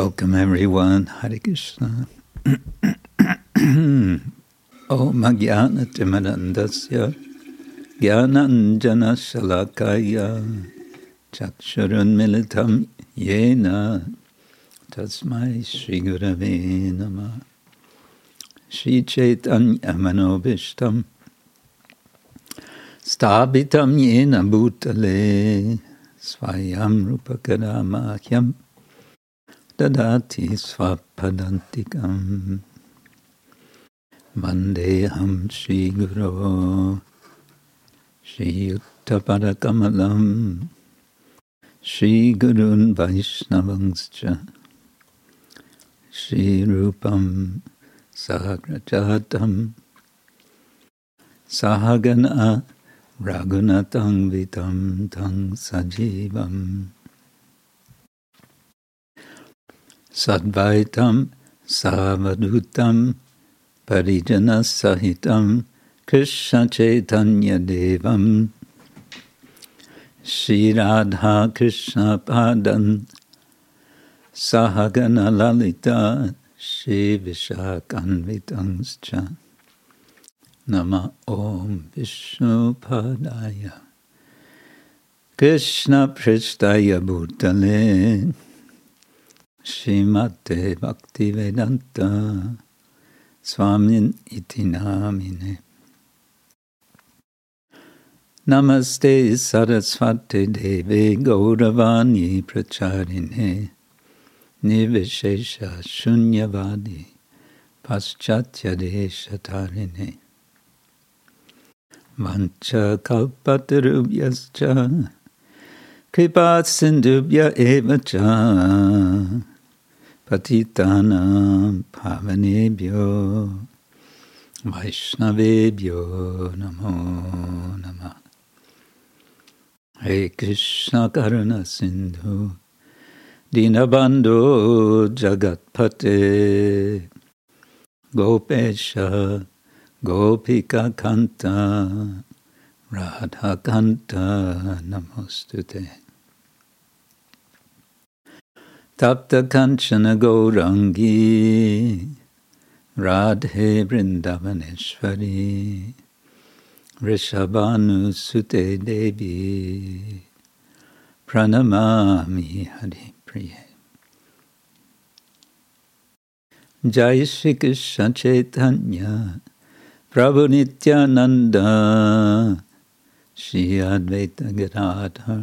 Welcome everyone, Hare Krishna. Om Jnana Timirandasya Jnananjana Shalakaya Chakshurun Militam Yena Tasmai Shri Gurave Namah. Shri Chaitanya Manobishtam Sthapitam Yena Bhutale Svayam Rupakaramahyam Dadati Svapadantikam Vandeham Shri Guru Shri Yukta Parakamalam Shri Gurun Vaishnavangscha Shri Rupam Sahagrajatam Sahagana Raghunatang Vitam Tang Sajivam Sadvaitam Savadutam Parijana Sahitam Krishna Chaitanya Devam Shri Radha Krishna Padan Sahagana Lalita Shri Vishakanvitangscha Nama Om Vishnu Padaya Krishna Prishtaya Bhutale Śrīmate Bhaktivedanta Swamin iti namine. Namaste Sarasvate Deve Gauravani Pracharine Nivishesha Shunyavadi Paschatya Deshatarine Vancha Kalpatarubhyascha Kripa Sindubhya Evacha Patitanam Pavanebhyo Vaishnavebhyo Namo Namah. Hare Krishna Karuna Sindhu Dinabandhu Jagatpate Gopesha Gopika Kanta Radha Kanta Namostute Tapta Kanchana Gaurangi Radhe Vrindavaneshwari Rishabhanu Sute Devi Pranamami Hari Priye. Jai Shri Krishna Chaitanya Prabhu Nityananda Shri Advaita Gadadhar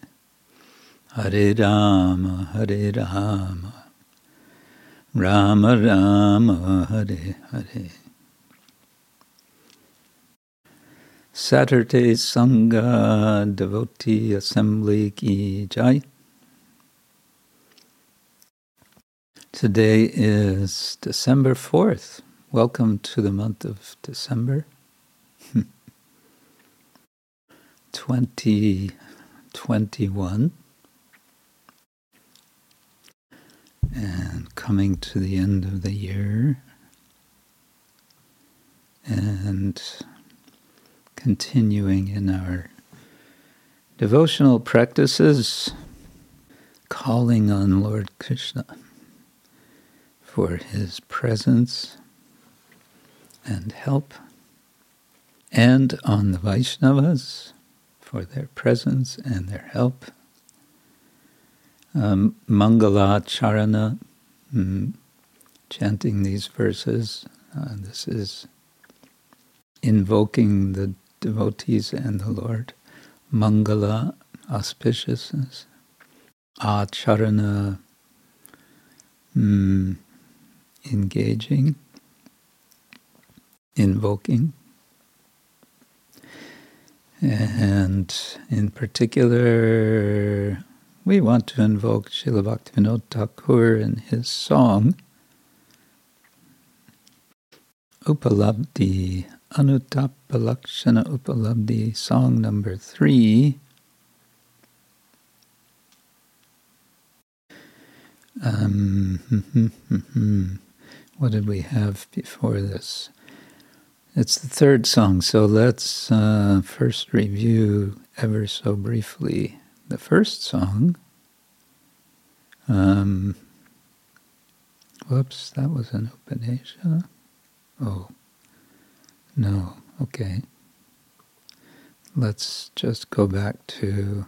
Hare Rama, Hare Rama, Rama Rama, Hare Hare. Saturday Sangha Devotee Assembly Ki Jai. Today is December 4th. Welcome to the month of December 2021. And coming to the end of the year and continuing in our devotional practices, calling on Lord Krishna for his presence and help, and on the Vaishnavas for their presence and their help. Mangala Charana, chanting these verses. This is invoking the devotees and the Lord. Mangala, auspiciousness. Acharana, engaging, invoking. And in particular, we want to invoke Srila Bhaktivinoda Thakur in his song, Upalabdhi, Anuttapalakshana Upalabdhi, song number 3. What did we have before this? It's the third song, so let's first review ever so briefly the first song. Whoops, that was an Upanishad. Oh, no, okay. Let's just go back to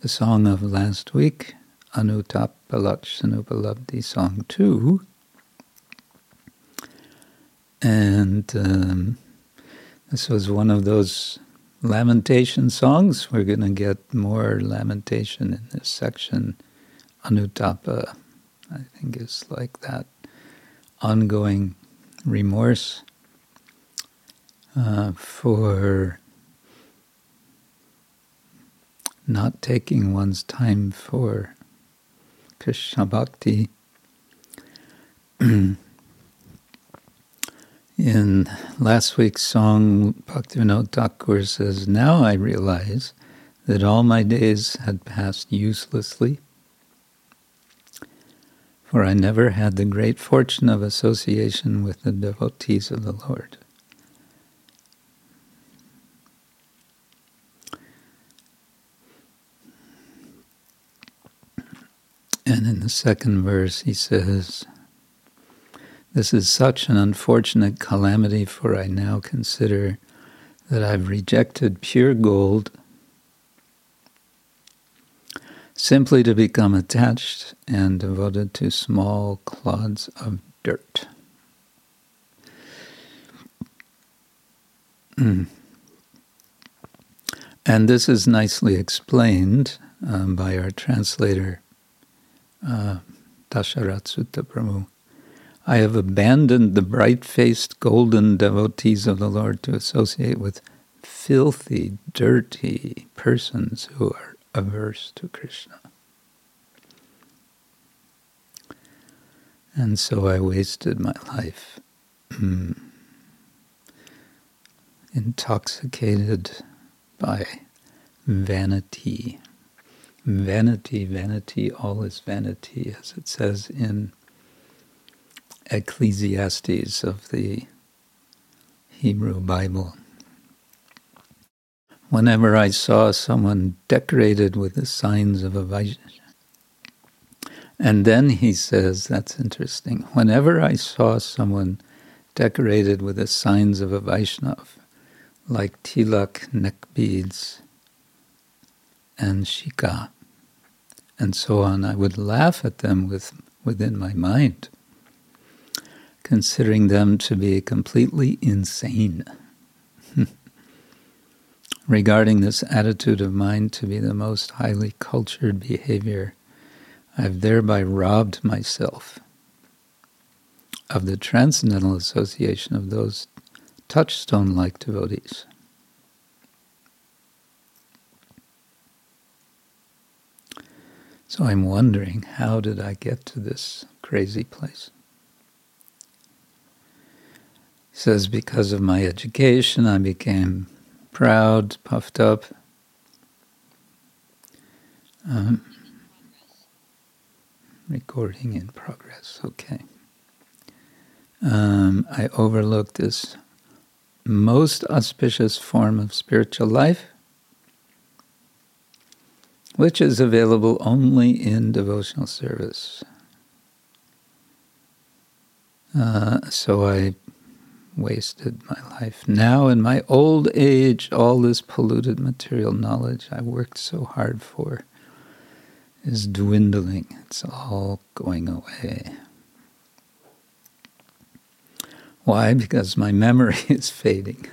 the song of last week, Anuttapalakshana Upalabdhi, song 2. And this was one of those lamentation songs. We're going to get more lamentation in this section. Anuttapa, I think, is like that ongoing remorse for not taking one's time for Krishna Bhakti. In last week's song, Bhaktivinoda Thakur says, "Now I realize that all my days had passed uselessly, for I never had the great fortune of association with the devotees of the Lord." And in the second verse he says, "This is such an unfortunate calamity, for I now consider that I've rejected pure gold simply to become attached and devoted to small clods of dirt." And this is nicely explained by our translator, Dasharatha Sutta Pramu. "I have abandoned the bright-faced golden devotees of the Lord to associate with filthy, dirty persons who are averse to Krishna. And so I wasted my life, intoxicated by vanity. Vanity, vanity, all is vanity," as it says in Ecclesiastes of the Hebrew Bible. "Whenever I saw someone decorated with the signs of a Vaishya," and then he says, that's interesting, "Whenever I saw someone decorated with the signs of a Vaishnav, like tilak, neck beads, and shika, and so on, I would laugh at them within my mind, considering them to be completely insane, regarding this attitude of mine to be the most highly cultured behavior. I've thereby robbed myself of the transcendental association of those touchstone-like devotees." So I'm wondering, how did I get to this crazy place? He says, "Because of my education, I became proud, puffed up, recording in progress, okay. I overlooked this most auspicious form of spiritual life, which is available only in devotional service. So I wasted my life. Now in my old age, all this polluted material knowledge I worked so hard for is dwindling. It's all going away. Why? Because my memory is fading."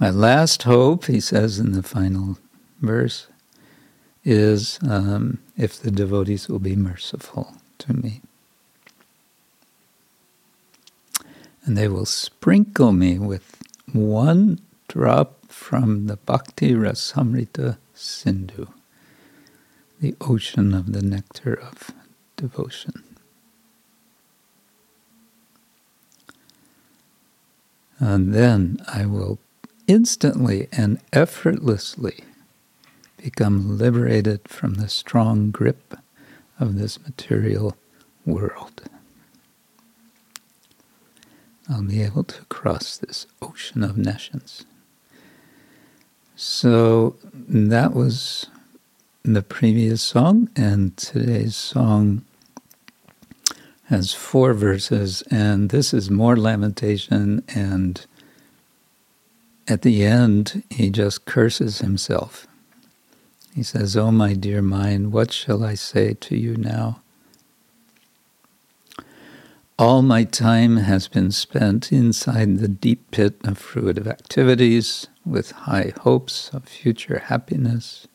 "My last hope," he says in the final verse, "is if the devotees will be merciful to me. And they will sprinkle me with one drop from the Bhakti Rasamrita Sindhu, the ocean of the nectar of devotion. And then I will instantly and effortlessly become liberated from the strong grip of this material world. I'll be able to cross this ocean of nescience. So that was the previous song, and today's song has 4 verses, and this is more lamentation, and at the end he just curses himself. He says, "Oh my dear mind, what shall I say to you now? All my time has been spent inside the deep pit of fruitive activities with high hopes of future happiness.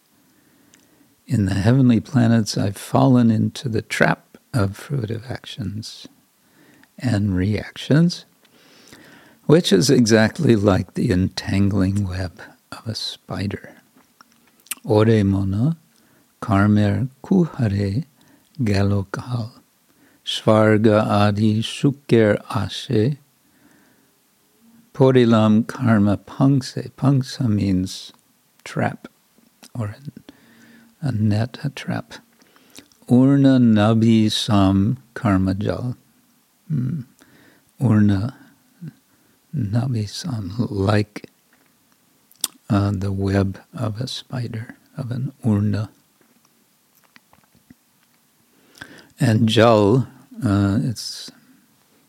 In the heavenly planets I've fallen into the trap of fruitive actions and reactions, which is exactly like the entangling web of a spider. Oremona, karmer kuhare galokal, svarga adi shuker ashe, porilam karma pangse. Pangsa means trap, or a net, a trap. Urna nabi sam karmajal. Urna nabi sam, like the web of a spider, of an urna. And jal, it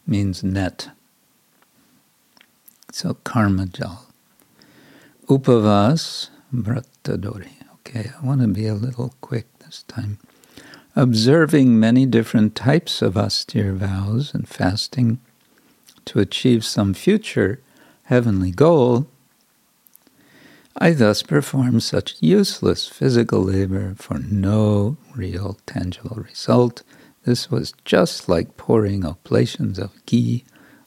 means net. So karmajal. Upavas vrattadori. Okay, I want to be a little quick this time. Observing many different types of austere vows and fasting to achieve some future heavenly goal, I thus perform such useless physical labor for no real tangible result. This was just like pouring oblations of ghee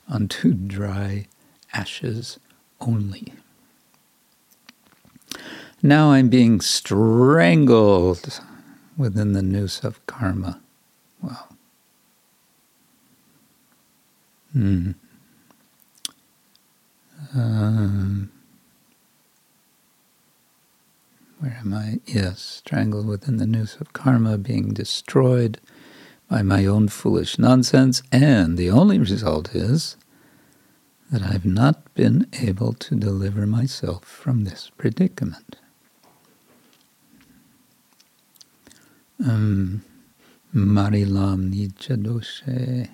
onto dry ashes only. Now I'm being strangled within the noose of karma." Wow. Where am I? Yes, strangled within the noose of karma, being destroyed by my own foolish nonsense, and the only result is that I've not been able to deliver myself from this predicament. Marilam nijadoshe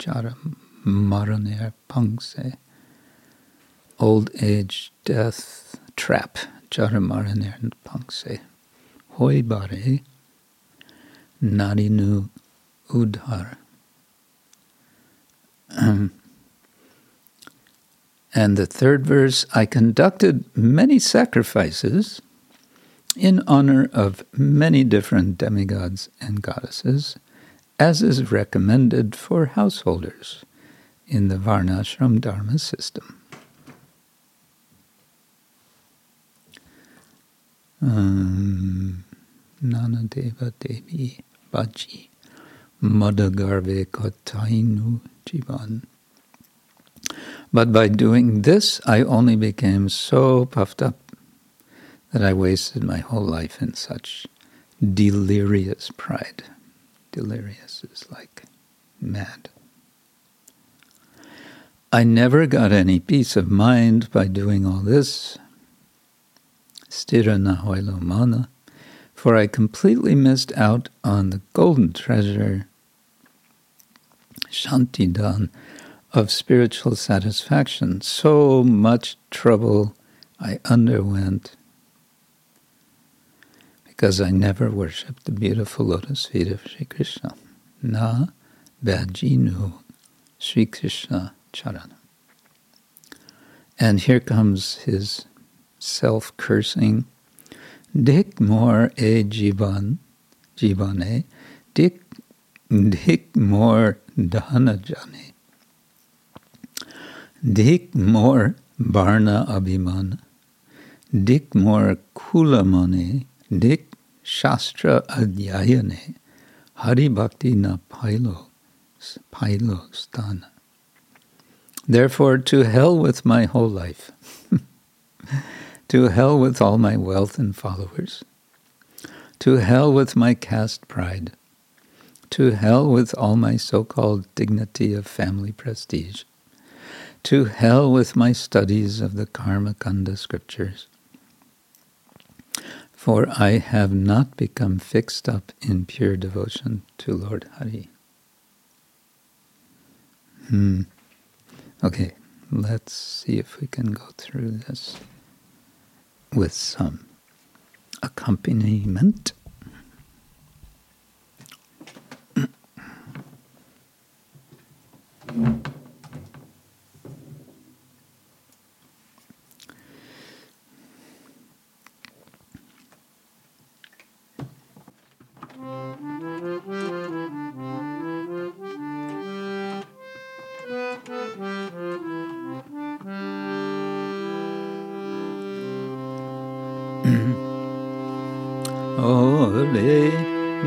charam maraner pangse. Old age, death, trap. Charam maraner pangse. Hoi bare narinu udhar. And the 3rd verse, I conducted many sacrifices in honor of many different demigods and goddesses, as is recommended for householders in the Varnashram Dharma system. Nana Deva Devi Bhaji Madhagarve Kotainu Jivan. But by doing this, I only became so puffed up that I wasted my whole life in such delirious pride. Delirious is like mad. I never got any peace of mind by doing all this, stira nahoilo mana, for I completely missed out on the golden treasure, shantidan, of spiritual satisfaction. So much trouble I underwent because I never worshipped the beautiful lotus feet of Sri Krishna. Na bhajinu Sri Krishna charana. And here comes his self-cursing. Dik more e jivan, jivane, dik more dhanajane, dik more barna abhiman, dik more kulamane, dik Shastra Adhyayane Hari Bhakti na Pailo Stana. Therefore, to hell with my whole life, to hell with all my wealth and followers, to hell with my caste pride, to hell with all my so-called dignity of family prestige, to hell with my studies of the Karma Kanda scriptures. For I have not become fixed up in pure devotion to Lord Hari. Okay, let's see if we can go through this with some accompaniment.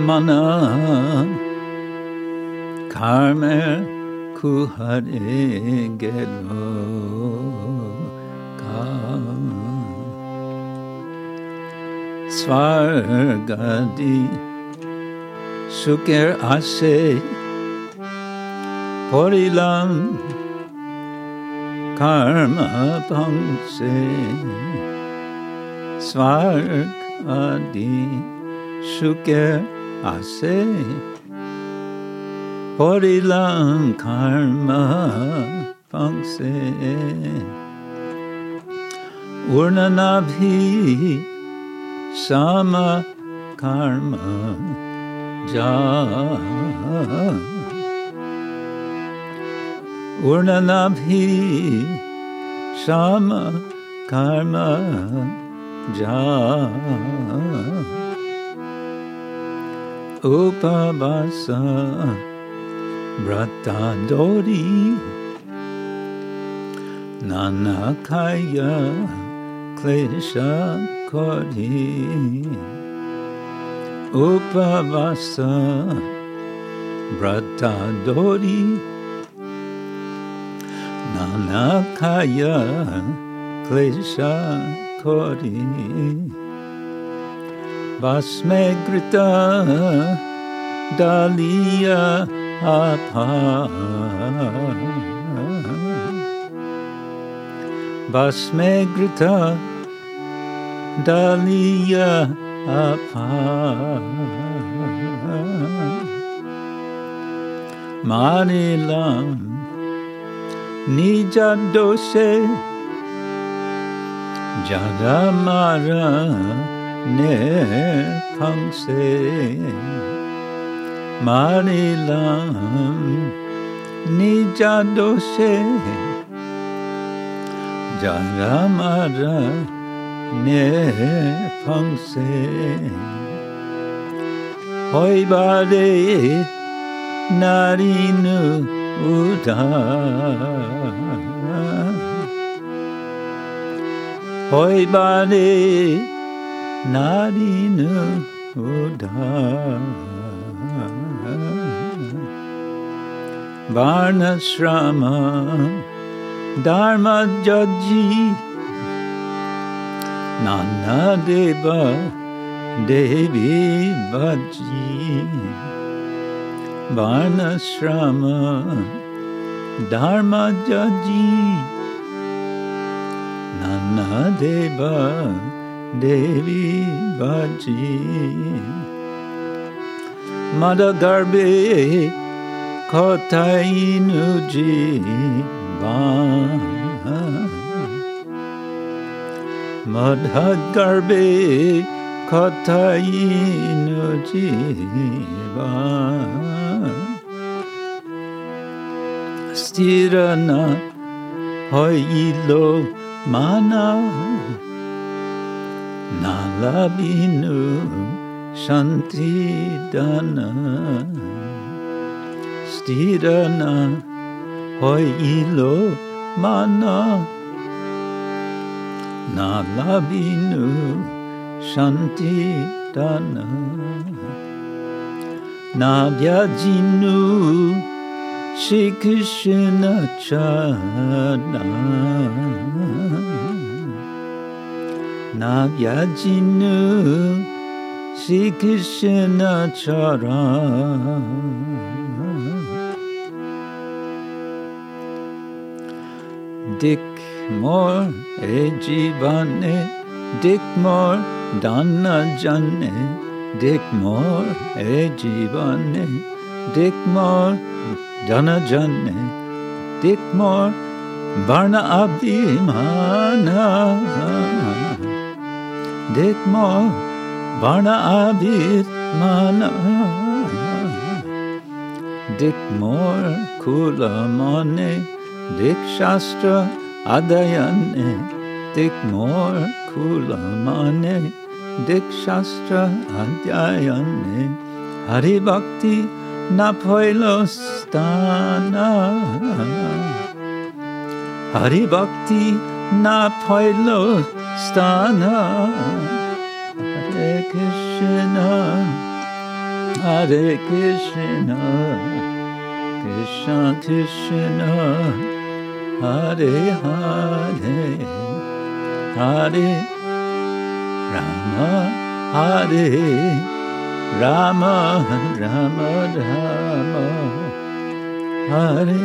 Mana karmer kuhare gelo kam swargadi suker ase porilam karma pangse swargadi Suker ase porilam karma pangse urnanabhi sama karma ja urnanabhi sama karma ja Upabasa Bratadori Nanakaya Klesha Kori Upabasa Bratadori Nanakaya Klesha Kori Vasmegrita Daliya Apa Vasmegrita Daliya Apa Manilam Nijadose Jadamara Nirpangse Marilam Nijadose Jaramara Nirpangse Hoibare Narinu Uda Hoibare Narinu Uda Varna Shrama Dharma Jaji Nana Deva Devi Bhaji Varna Shrama Dharma Jaji Nana Deva Devi Bhaji Madagarbe Kotainu Jivan Madagarbe Kotainu Jivan Stirana Hoilo Mana Nalabinu Shantidana Stirana Hoilo Mana Nalabinu Shantidana Dana Navya Jinu Shri Krishna Chana Navya Jinu Shri Krishna Chara Dikmor e jivane Dikmor dana janne, Dikmor e jivane, Dikmor dana janne, Dikmor varna abhimana, Dikmor varna abhimana, Dikmor kulamane, Dikshastra adayane. Dikmor kulamane, Dikshastra adhyayane, Hari bhakti naphailostana. Hari bhakti naphailostana. Hare Krishna, Hare Krishna, Krishna Krishna, Hare Hare. Hare Rama, Hare Rama, Rama Rama, Hare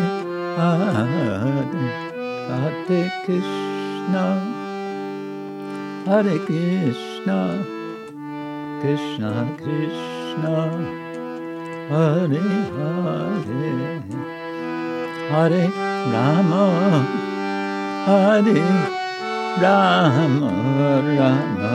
Hare, Hare Krishna, Hare Krishna, Krishna Krishna, Hare Hare, Hare Rama, Hare Rama, Rama, Rama,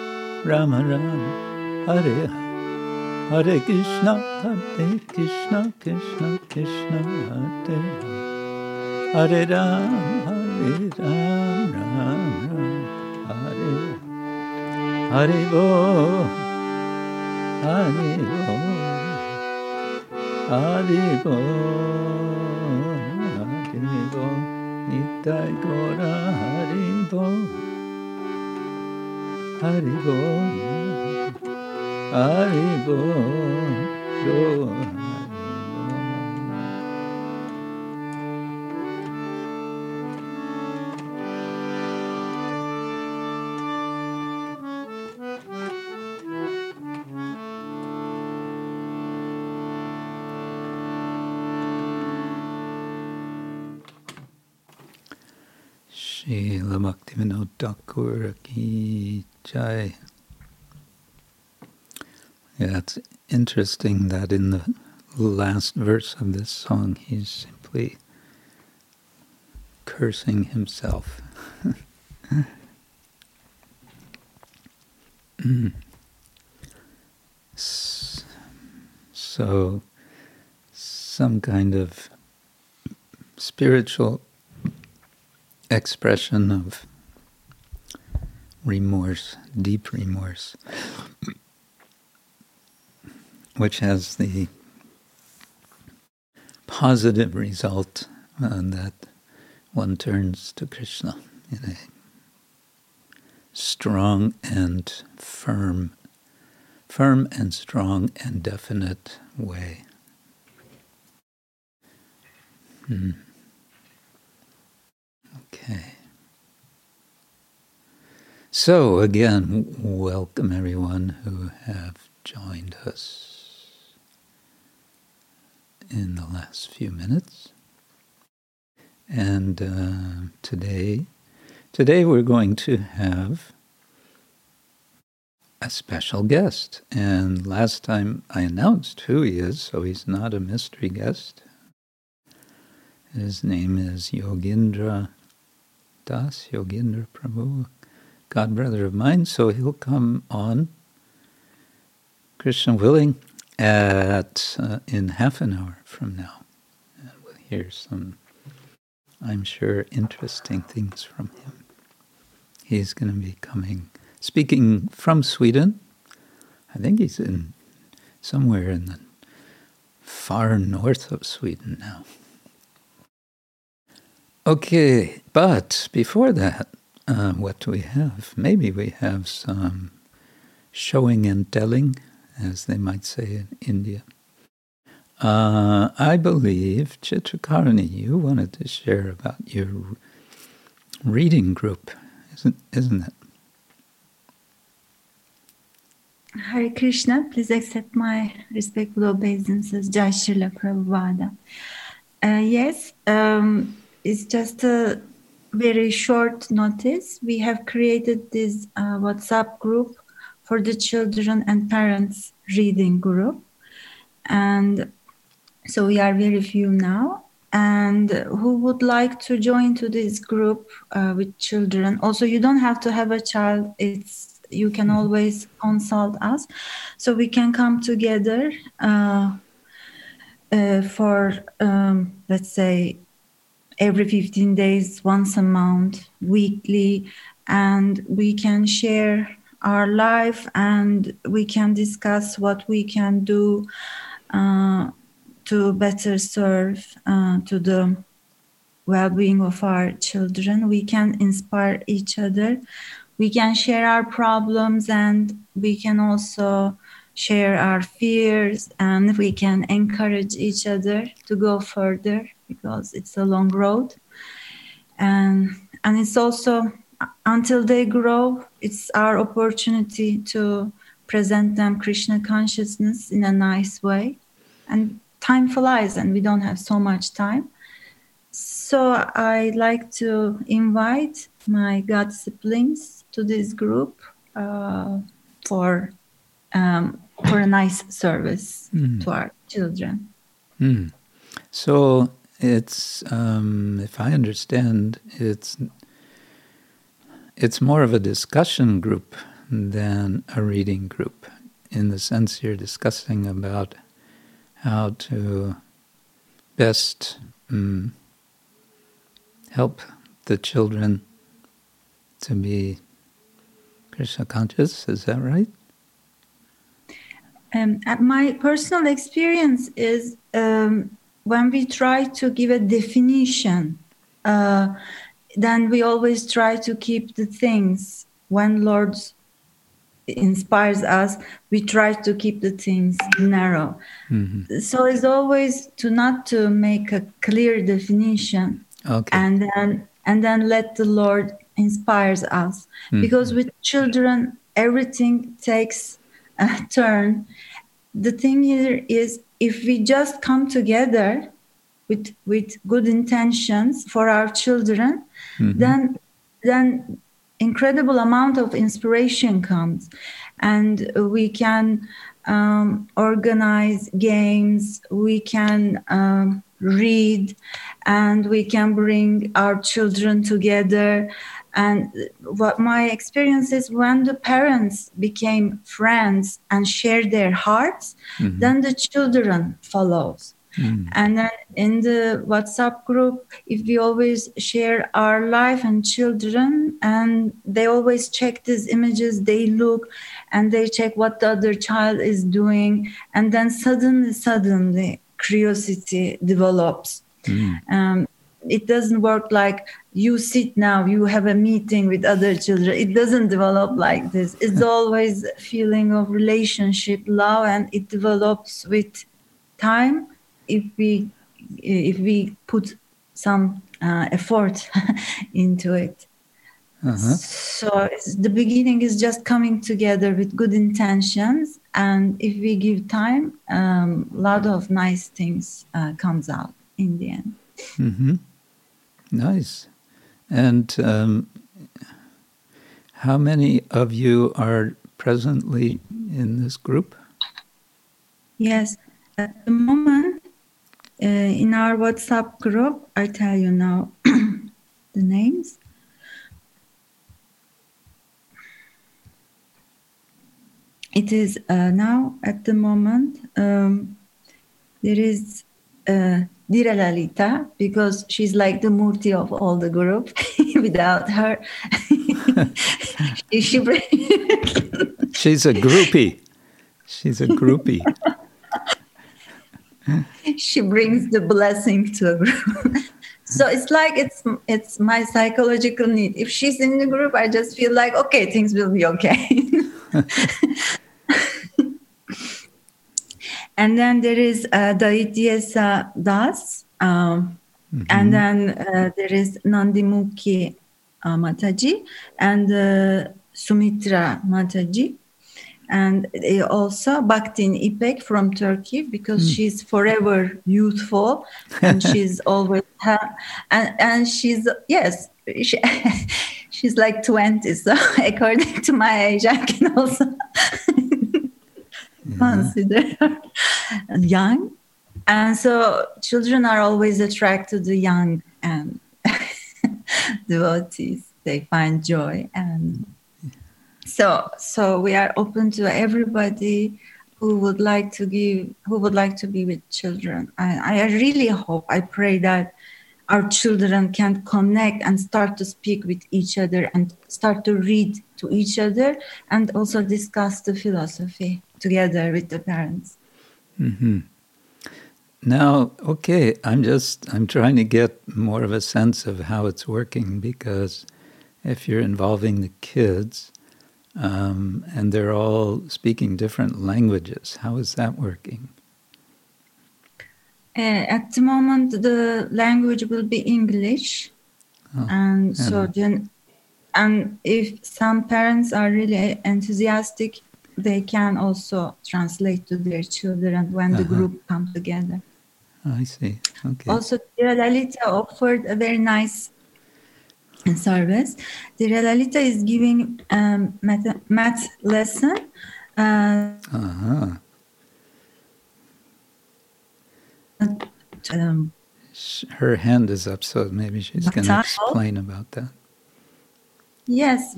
Rama Ram, Hare Hare Krishna, Hare Krishna, Krishna Krishna, Hare Hare Ram, Hare Ram, Ram Ram, Hare Hare Bo, Hare Bo, Hare Bo. Nitai Gora Haribo, Haribo, Haribo, Haribo. Srila Bhaktivinoda Thakur Ki Jai. Yeah, it's interesting that in the last verse of this song he's simply cursing himself. So, some kind of spiritual expression of remorse, deep remorse, which has the positive result that one turns to Krishna in a strong and firm and strong and definite way. Okay. So again, welcome everyone who have joined us in the last few minutes. And today we're going to have a special guest. And last time I announced who he is, so he's not a mystery guest. His name is Yogendra Das, Yogendra Prabhu, God brother of mine, so he'll come on, Krishna willing, at in half an hour from now. And we'll hear some, I'm sure, interesting things from him. He's going to be coming, speaking from Sweden. I think he's in somewhere in the far north of Sweden now. Okay, but before that, what do we have? Maybe we have some showing and telling, as they might say in India. I believe, Chitrakarani, you wanted to share about your reading group, isn't it? Hare Krishna, please accept my respectful obeisances. Jai Srila Prabhupada. Yes, it's just a very short notice. We have created this WhatsApp group for the children and parents reading group. And so we are very few now. And who would like to join to this group with children? Also, you don't have to have a child. You can always consult us. So we can come together for, let's say, every 15 days, once a month, weekly, and we can share our life and we can discuss what we can do to better serve to the well-being of our children. We can inspire each other. We can share our problems and we can also share our fears and we can encourage each other to go further, because it's a long road. And it's also, until they grow, it's our opportunity to present them Krishna consciousness in a nice way. And time flies and we don't have so much time. So I'd like to invite my God siblings to this group for a nice service to our children. Mm. So it's, if I understand, it's more of a discussion group than a reading group, in the sense you're discussing about how to best help the children to be Krishna conscious. Is that right? My personal experience is when we try to give a definition, then we always try to keep the things. When Lord inspires us, we try to keep the things narrow. Mm-hmm. So it's always not to make a clear definition, okay, and then let the Lord inspires us. Mm-hmm. Because with children, everything takes a turn. The thing here is, if we just come together with good intentions for our children, mm-hmm, then incredible amount of inspiration comes. And we can organize games, we can read, and we can bring our children together. And what my experience is, when the parents became friends and shared their hearts, mm-hmm, then the children follows. Mm. And then in the WhatsApp group, if we always share our life and children, and they always check these images, they look and they check what the other child is doing. And then suddenly curiosity develops. Mm. It doesn't work like you sit now, you have a meeting with other children. It doesn't develop like this. It's always a feeling of relationship, love, and it develops with time if we put some effort into it. So the beginning is just coming together with good intentions, and if we give time, lot of nice things comes out in the end. Mm-hmm. Nice. And how many of you are presently in this group? Yes, at the moment in our WhatsApp group, I tell you now the names. It is now at the moment there is Dira Lalita, because she's like the Murti of all the group. Without her, she's a groupie. She's a groupie. She brings the blessing to a group. So it's like it's my psychological need. If she's in the group, I just feel like, okay, things will be okay. And then there is Daityesa Das, and then there is Nandimuki Mataji and Sumitra Mataji, and also Bakhtin İpek from Turkey, because she's forever youthful and she's always and she's she's like 20, so according to my age, I can also consider her young. And so children are always attracted to young and devotees. They find joy. And so we are open to everybody who would like to be with children. I really hope, I pray that our children can connect and start to speak with each other and start to read to each other and also discuss the philosophy together with the parents. Mm-hmm. Now, okay, I'm trying to get more of a sense of how it's working, because if you're involving the kids and they're all speaking different languages, how is that working? At the moment, the language will be English, and if some parents are really enthusiastic, they can also translate to their children when the group comes together. I see. Okay. Also, Dira Lalita offered a very nice service. Dira Lalita is giving math lesson. Her hand is up, so maybe she's going to explain about that. Yes,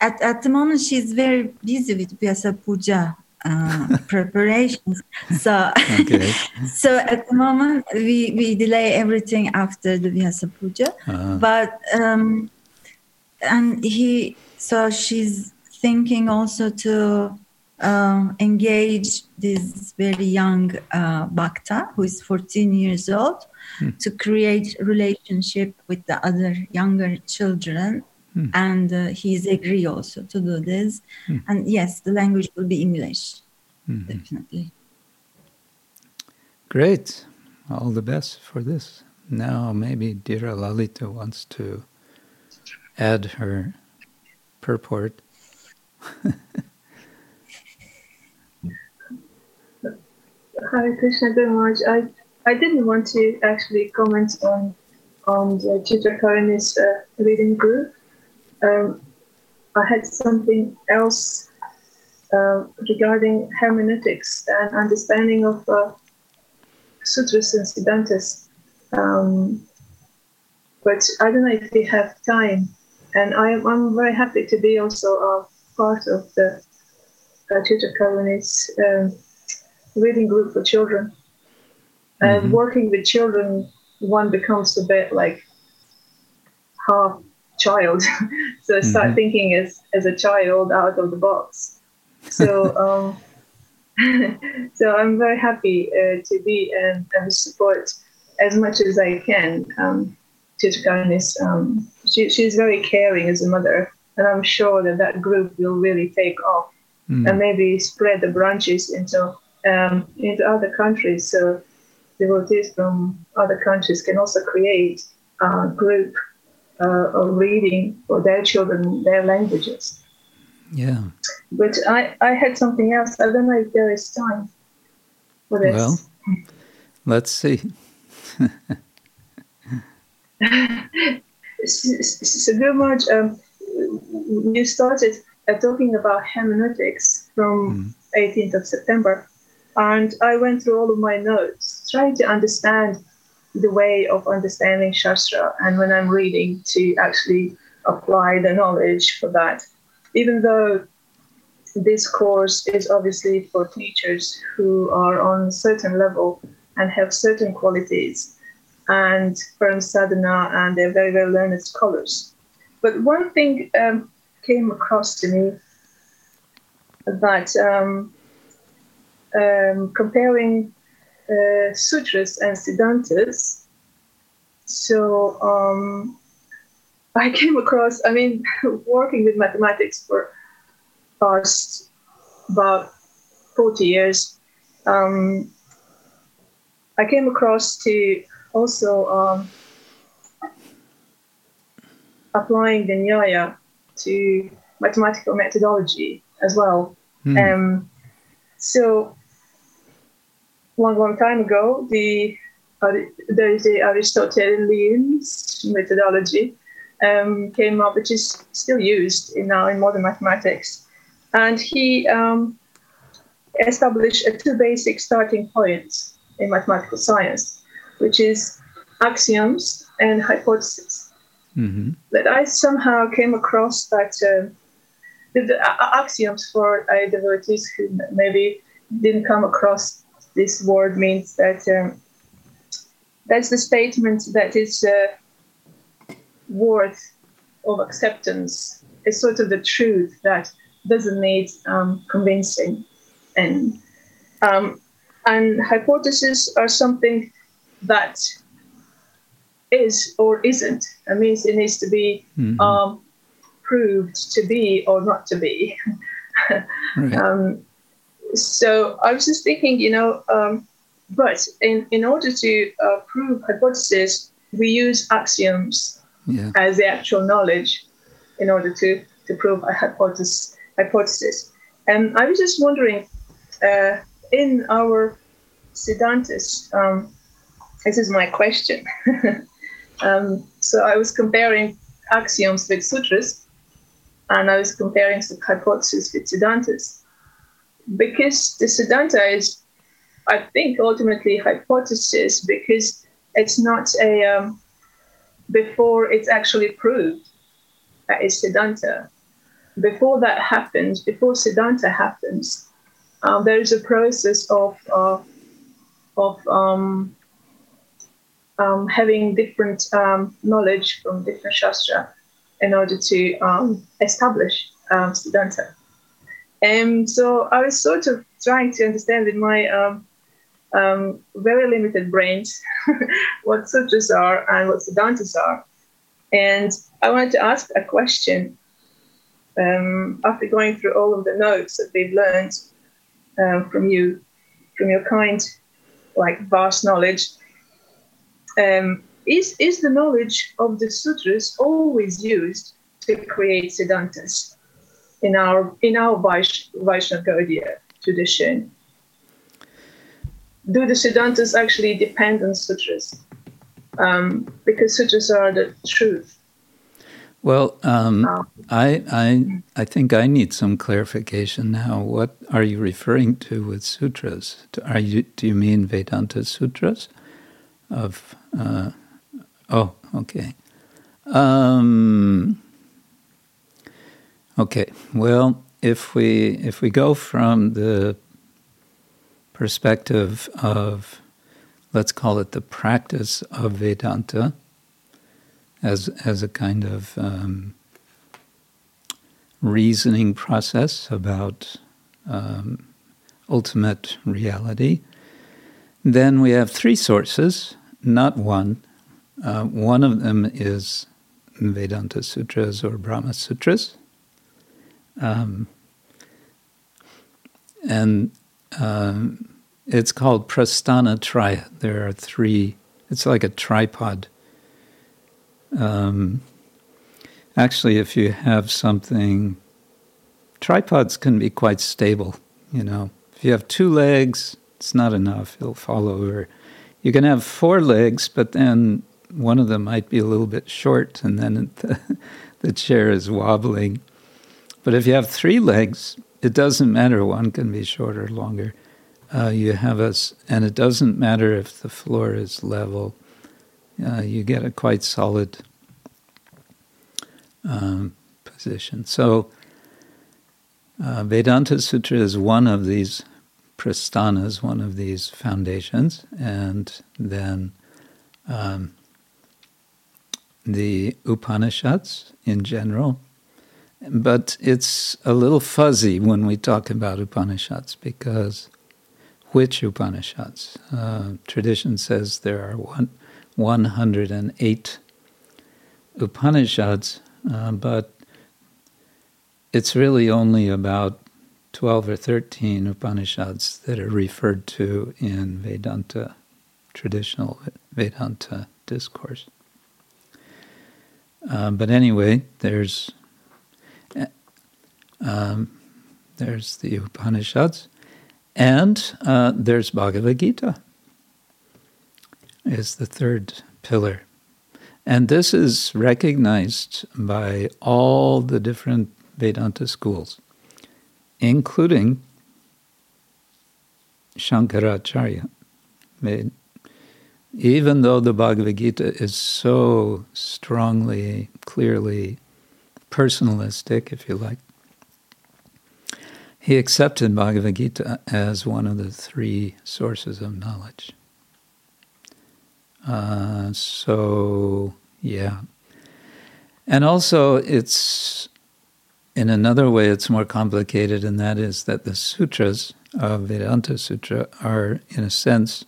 at the moment she's very busy with Vyasa Puja preparations. So, so at the moment we delay everything after the Vyasa Puja. But so she's thinking also to engage this very young Bhakta, who is 14 years old, to create relationship with the other younger children, and he's agree also to do this. And yes, the language will be English, definitely. Great, all the best for this. Now maybe Dira Lalita wants to add her purport. Hare Krishna Guru Maharaj. I didn't want to actually comment on the Chitrakarani's reading group. I had something else regarding hermeneutics and understanding of sutras and siddhantas. But I don't know if we have time. And I'm very happy to be also a part of the Chitrakarani's reading group for children, and working with children, one becomes a bit like half child. So start thinking as a child out of the box. So so I'm very happy to be and support as much as I can. Chitrakarani is she's very caring as a mother, and I'm sure that group will really take off and maybe spread the branches into other countries, so devotees from other countries can also create a group of reading for their children, their languages. Yeah. But I had something else. I don't know if there is time for this. Well, let's see. So Gurmaj, you started talking about hermeneutics from 18th of September, and I went through all of my notes, trying to understand the way of understanding Shastra, and when I'm reading, to actually apply the knowledge for that. Even though this course is obviously for teachers who are on a certain level and have certain qualities and from sadhana, and they're very, very learned scholars. But one thing came across to me that comparing sutras and siddhantas, so I came across, working with mathematics for past about 40 years, I came across to also applying the Nyaya to mathematical methodology as well. So long time ago, there is the Aristotelian methodology came up, which is still used now in modern mathematics. And he established two basic starting points in mathematical science, which is axioms and hypotheses. Mm-hmm. But I somehow came across that the axioms for devotees who maybe didn't come across this word means that that's the statement that is worth of acceptance. It's sort of the truth that doesn't need convincing, and hypotheses are something that is or isn't. It means it needs to be proved to be or not to be. Right. So I was just thinking, but in order to prove hypotheses, we use axioms as the actual knowledge in order to prove a hypothesis. And I was just wondering, in our Siddhantas, this is my question. So I was comparing axioms with sutras, and I was comparing the hypothesis with Siddhantas. Because the Siddhanta is, I think, ultimately hypothesis, because it's not a, before it's actually proved that it's Siddhanta. Before that happens, before Siddhanta happens, there is a process of having different knowledge from different Shastra in order to establish Siddhanta. And so I was sort of trying to understand in my very limited brains what sutras are and what siddhantas are. And I wanted to ask a question after going through all of the notes that we've learned from you, from your kind, like vast knowledge. Is the knowledge of the sutras always used to create siddhantas? In our Vaishnava Gaudiya tradition, do the Siddhantas actually depend on sutras? Because sutras are the truth. Well, I think I need some clarification now. What are you referring to with sutras? Do you mean Vedanta sutras? Okay, well, if we go from the perspective of, let's call it the practice of Vedanta, as a kind of reasoning process about ultimate reality, then we have three sources, not one. One of them is Vedanta Sutras or Brahma Sutras. It's called Prasthana Traya. There are three, it's like a tripod Actually, if you have something, tripods can be quite stable, you know. If you have two legs, it's not enough. It'll fall over. You can have four legs, but then one of them might be a little bit short, and then the chair is wobbling. But if you have three legs, it doesn't matter. One can be shorter or longer. And it doesn't matter if the floor is level. You get a quite solid position. So Vedanta Sutra is one of these prastanas, one of these foundations, and then the Upanishads in general. But it's a little fuzzy when we talk about Upanishads, because which Upanishads? Tradition says there are 108 Upanishads, but it's really only about 12 or 13 Upanishads that are referred to in Vedanta, traditional Vedanta discourse. But anyway, there's the Upanishads, and there's Bhagavad Gita is the third pillar. And this is recognized by all the different Vedanta schools, including Shankaracharya. Even though the Bhagavad Gita is so strongly, clearly personalistic, if you like, he accepted Bhagavad Gita as one of the three sources of knowledge. And also it's, in another way, it's more complicated, and that is that the sutras of Vedanta Sutra are, in a sense,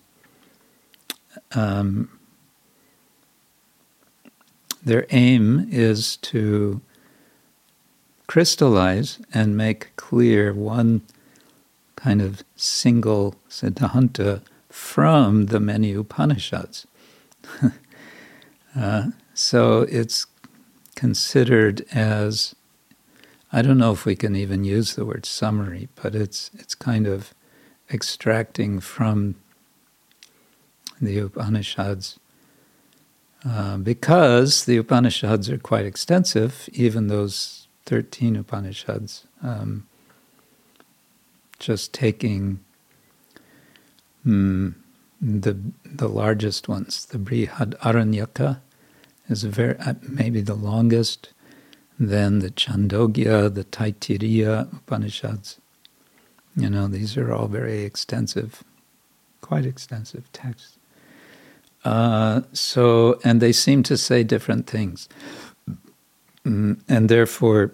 their aim is to crystallize and make clear one kind of single siddhanta from the many Upanishads. So it's considered as, I don't know if we can even use the word summary, but it's kind of extracting from the Upanishads, because the Upanishads are quite extensive, even those 13 Upanishads, just taking the largest ones. The Brihadaranyaka is maybe the longest, then the Chandogya, the Taittiriya Upanishads. You know, these are all very extensive, quite extensive texts. And they seem to say different things. And therefore,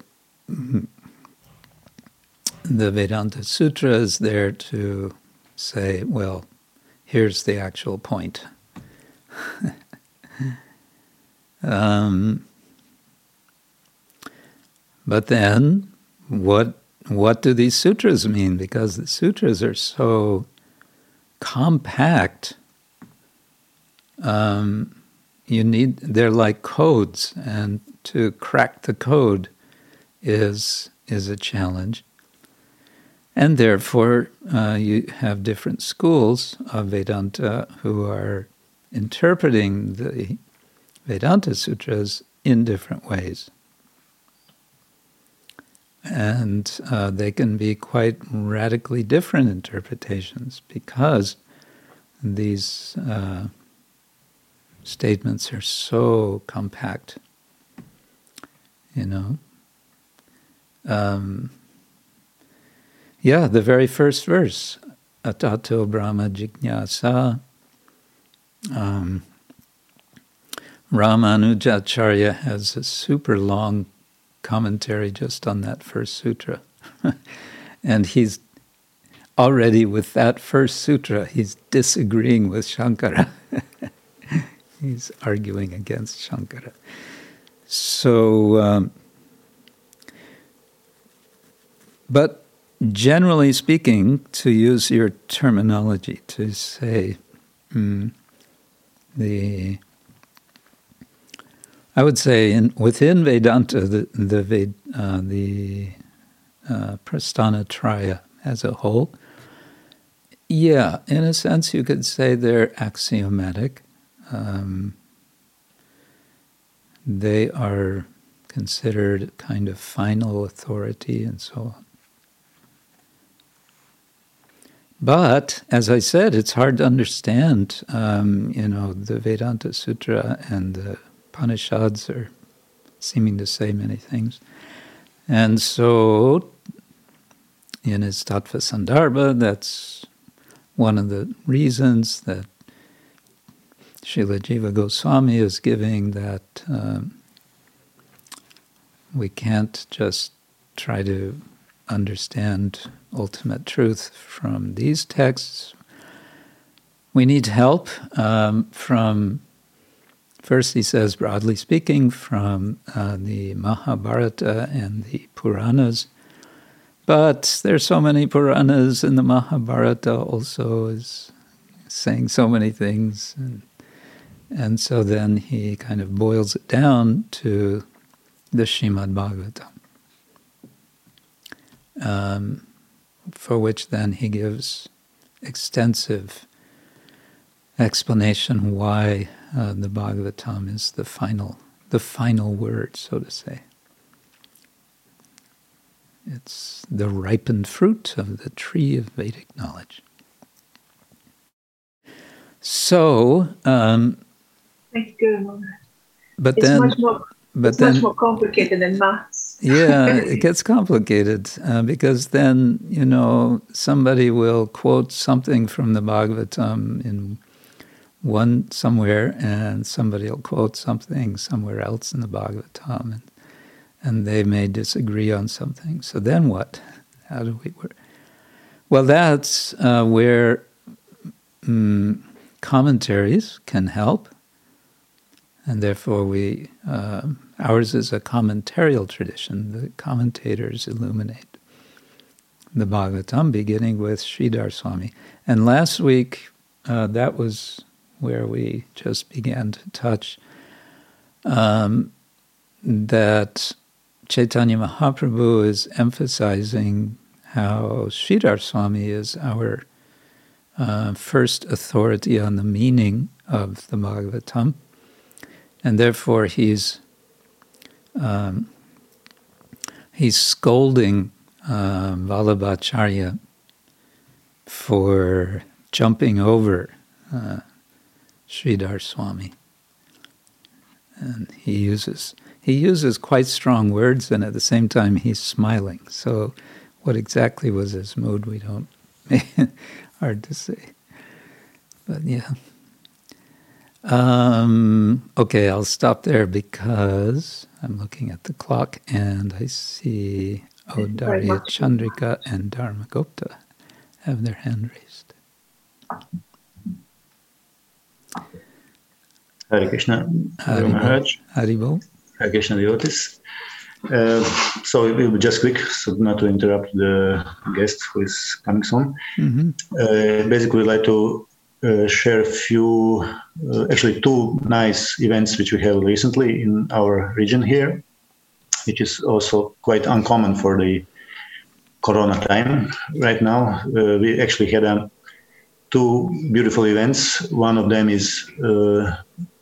the Vedanta Sutra is there to say, well, here's the actual point. But then, what do these sutras mean? Because the sutras are so compact, they're like codes, and to crack the code is a challenge. And therefore, you have different schools of Vedanta who are interpreting the Vedanta Sutras in different ways. And they can be quite radically different interpretations, because these statements are so compact, you know. The very first verse, Atato Brahma Jijñāsā, Ramanujacharya has a super long commentary just on that first sutra. And he's already, with that first sutra, he's disagreeing with Shankara. He's arguing against Shankara. So, but generally speaking, to use your terminology, to say the I would say within Vedanta, the Prasthanatraya as a whole, yeah, in a sense you could say they're axiomatic. They are considered kind of final authority and so on. But, as I said, it's hard to understand, the Vedanta Sutra and the Upanishads are seeming to say many things. And so, in his Tattva Sandarbha, that's one of the reasons that Srila Jiva Goswami is giving, that we can't just try to understand ultimate truth from these texts. We need help from, first he says, broadly speaking, from the Mahabharata and the Puranas. But there's so many Puranas, and the Mahabharata also is saying so many things. And so then he kind of boils it down to the Srimad Bhagavatam, for which then he gives extensive explanation why the Bhagavatam is the final word, so to say. It's the ripened fruit of the tree of Vedic knowledge. So, thank you. But it's then, much more complicated than maths. Yeah, it gets complicated because then somebody will quote something from the Bhagavatam in one somewhere, and somebody will quote something somewhere else in the Bhagavatam, and they may disagree on something. So then what? How do we work? Well, that's where commentaries can help, and therefore we ours is a commentarial tradition. The commentators illuminate the Bhagavatam, beginning with Sridhar Swami. And last week, that was where we just began to touch that Chaitanya Mahaprabhu is emphasizing how Sridhar Swami is our first authority on the meaning of the Bhagavatam, and therefore he's scolding Vallabhacharya for jumping over Sridhar Swami, and he uses quite strong words, and at the same time he's smiling. So, what exactly was his mood? We don't. Hard to say, but yeah. Okay, I'll stop there because I'm looking at the clock and I see Audarya, Chandrika, and Dharmagopta have their hand raised. Hare Krishna, Haribo. Hare Krishna devotees. So it will be just quick, so not to interrupt the guest who is coming soon. Mm-hmm. Basically, I'd like to share a few, actually two nice events which we have recently in our region here, which is also quite uncommon for the Corona time right now. We actually had two beautiful events. One of them is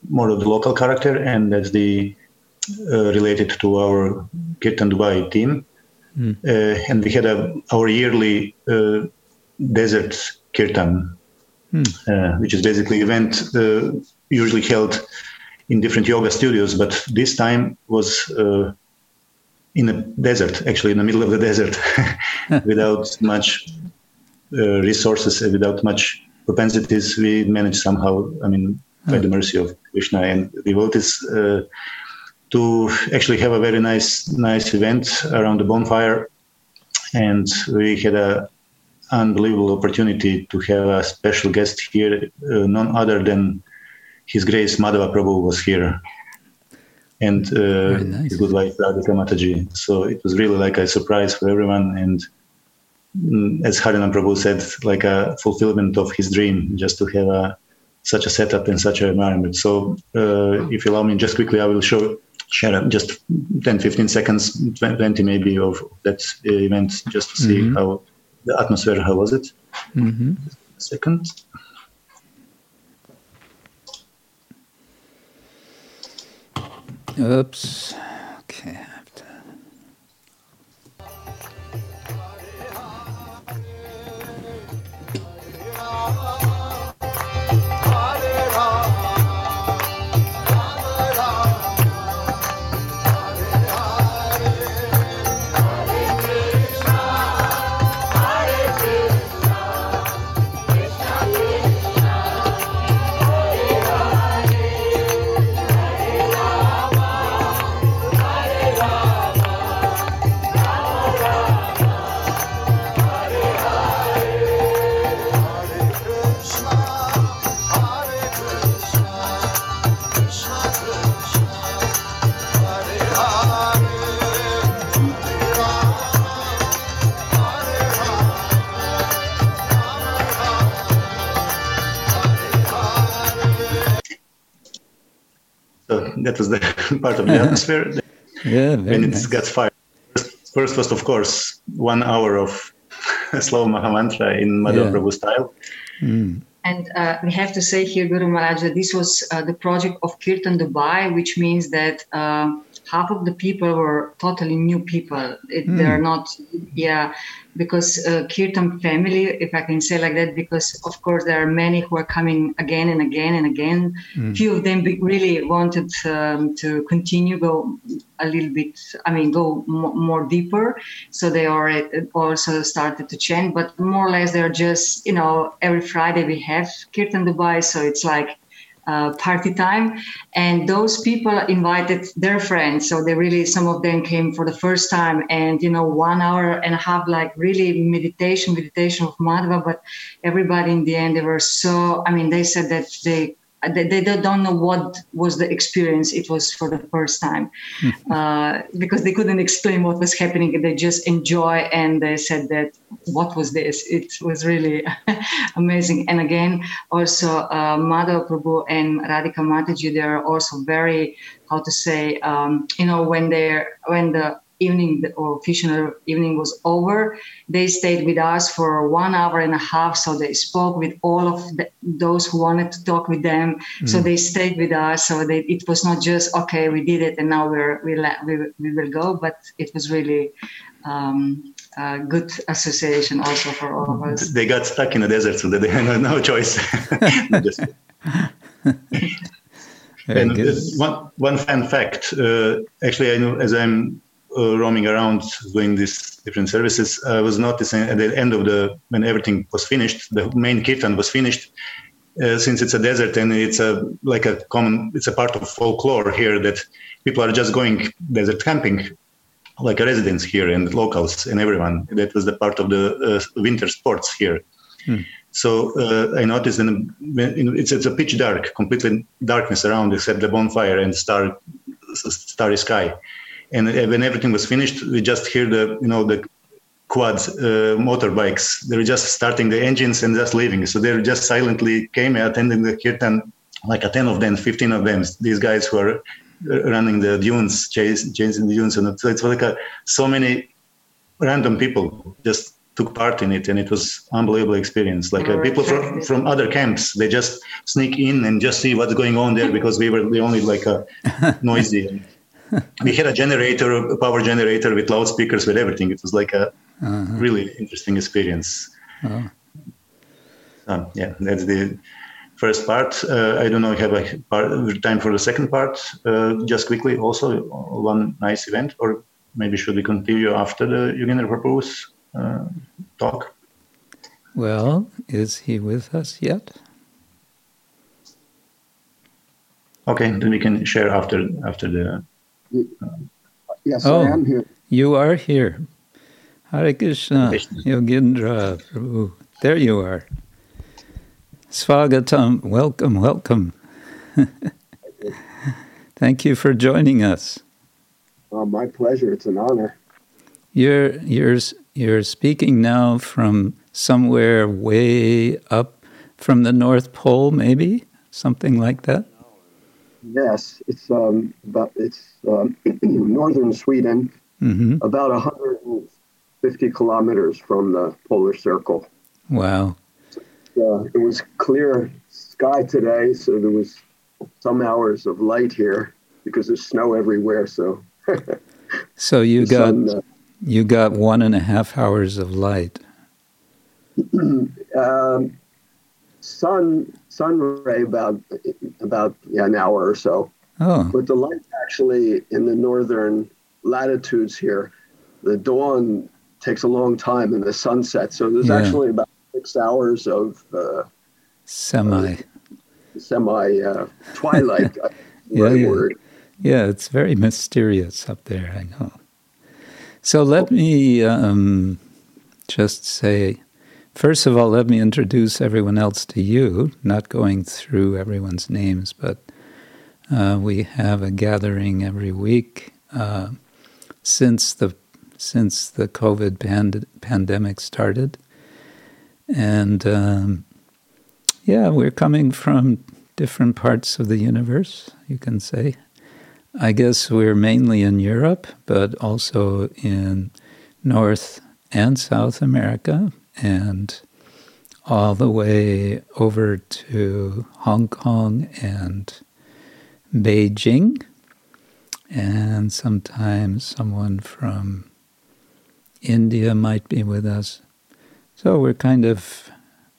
more of the local character, and that's the related to our Kirtan Dubai team. And we had our yearly desert Kirtan, which is basically an event usually held in different yoga studios, but this time was in a desert, actually in the middle of the desert, without much resources, without much propensities. We managed somehow, by the mercy of Krishna and devotees, to actually have a very nice event around the bonfire. And we had an unbelievable opportunity to have a special guest here, none other than His Grace Madhava Prabhu was here. And his good wife, Radhika Mataji. So it was really like a surprise for everyone. And as Harinam Prabhu said, like a fulfillment of his dream, just to have a such a setup in such an environment. So if you allow me, just quickly, I will share just 10, 15 seconds, 20 maybe of that event, just to see mm-hmm. how the atmosphere, how was it? Mm-hmm. Second. Oops. Okay. That was the part of the atmosphere. Yeah, when it got fired. First was, of course, 1 hour of slow Mahamantra in Madhur Prabhu style. Mm. And we have to say here, Guru Maharaj, that this was the project of Kirtan Dubai, which means that half of the people were totally new people. They're not, because Kirtan family, if I can say like that, because of course there are many who are coming again and again and again. Mm. Few of them really wanted to continue, go a little bit, go more deeper. So they are also started to chant, but more or less they're just, every Friday we have Kirtan Dubai. So it's like, party time, and those people invited their friends, so they really, some of them came for the first time, and 1 hour and a half, like really meditation of Madhava. But everybody in the end, they were so, they said that they don't know what was the experience it was for the first time, because they couldn't explain what was happening, and they just enjoy, and they said that what was this? It was really amazing. And again, also Madhava Prabhu and Radhika Mataji, they are also very, when the evening or official evening was over, they stayed with us for 1 hour and a half. So they spoke with all of those who wanted to talk with them. Mm. So they stayed with us. So it was not just, okay, we did it and now we will go. But it was really a good association also for all of us. They got stuck in the desert, so they had no choice. And one fun fact, actually, I know as I'm roaming around doing these different services, I was noticing at the end when everything was finished, the main kirtan was finished. Since it's a desert and it's it's a part of folklore here that people are just going desert camping, like a residence here and locals and everyone. That was the part of the winter sports here. Mm. So I noticed it's a pitch dark, completely darkness around except the bonfire and starry sky. And when everything was finished, we just hear the quads, motorbikes. They were just starting the engines and just leaving. So they just silently came attending the kirtan, like 10 of them, 15 of them. These guys who are running the dunes, chasing the dunes. And so it's so many random people just took part in it, and it was unbelievable experience. People from other camps, they just sneak in and just see what's going on there, because we were the only noisy. We had a power generator with loudspeakers, with everything. It was a really interesting experience. Oh. That's the first part. I don't know if we have time for the second part. Just quickly, also one nice event, or maybe should we continue after the Yogendra Prabhu's talk? Well, is he with us yet? Okay, then we can share after the... Yes, I am here. You are here. Hare Krishna, Yogendra Prabhu. There you are. Swagatam, welcome. Thank you for joining us. My pleasure. It's an honor. You're speaking now from somewhere way up from the North Pole, maybe? something like that? Yes, it's northern Sweden, about 150 kilometers from the polar circle. Wow. It was clear sky today, so there was some hours of light here because there's snow everywhere. So, so you got sun, you got 1.5 hours of light. Sun ray about an hour or so. Oh. But the light actually in the northern latitudes here, the dawn takes a long time and the sunset. So there's actually about 6 hours of semi twilight. Yeah, it's very mysterious up there, I know. So let me just say, first of all, let me introduce everyone else to you, not going through everyone's names, but we have a gathering every week since the COVID pandemic started. And we're coming from different parts of the universe, you can say. I guess we're mainly in Europe, but also in North and South America, and all the way over to Hong Kong and Beijing, and sometimes someone from India might be with us. So we're kind of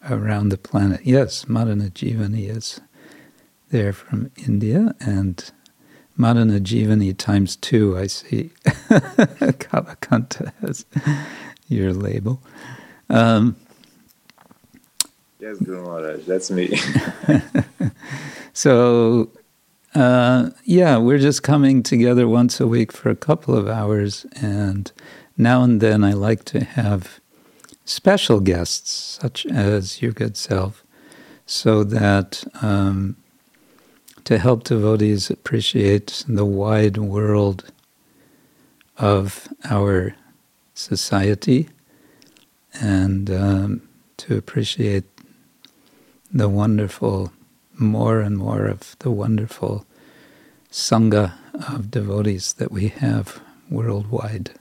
around the planet. Yes, Madana Jivani is there from India, and Madana Jivani times 2, I see. Kalakanta has your label. Yes, Guru Maharaj, that's me. So, we're just coming together once a week for a couple of hours, and now and then I like to have special guests, such as your good self, so that to help devotees appreciate the wide world of our society, and to appreciate the wonderful, more and more of the wonderful sangha of devotees that we have worldwide.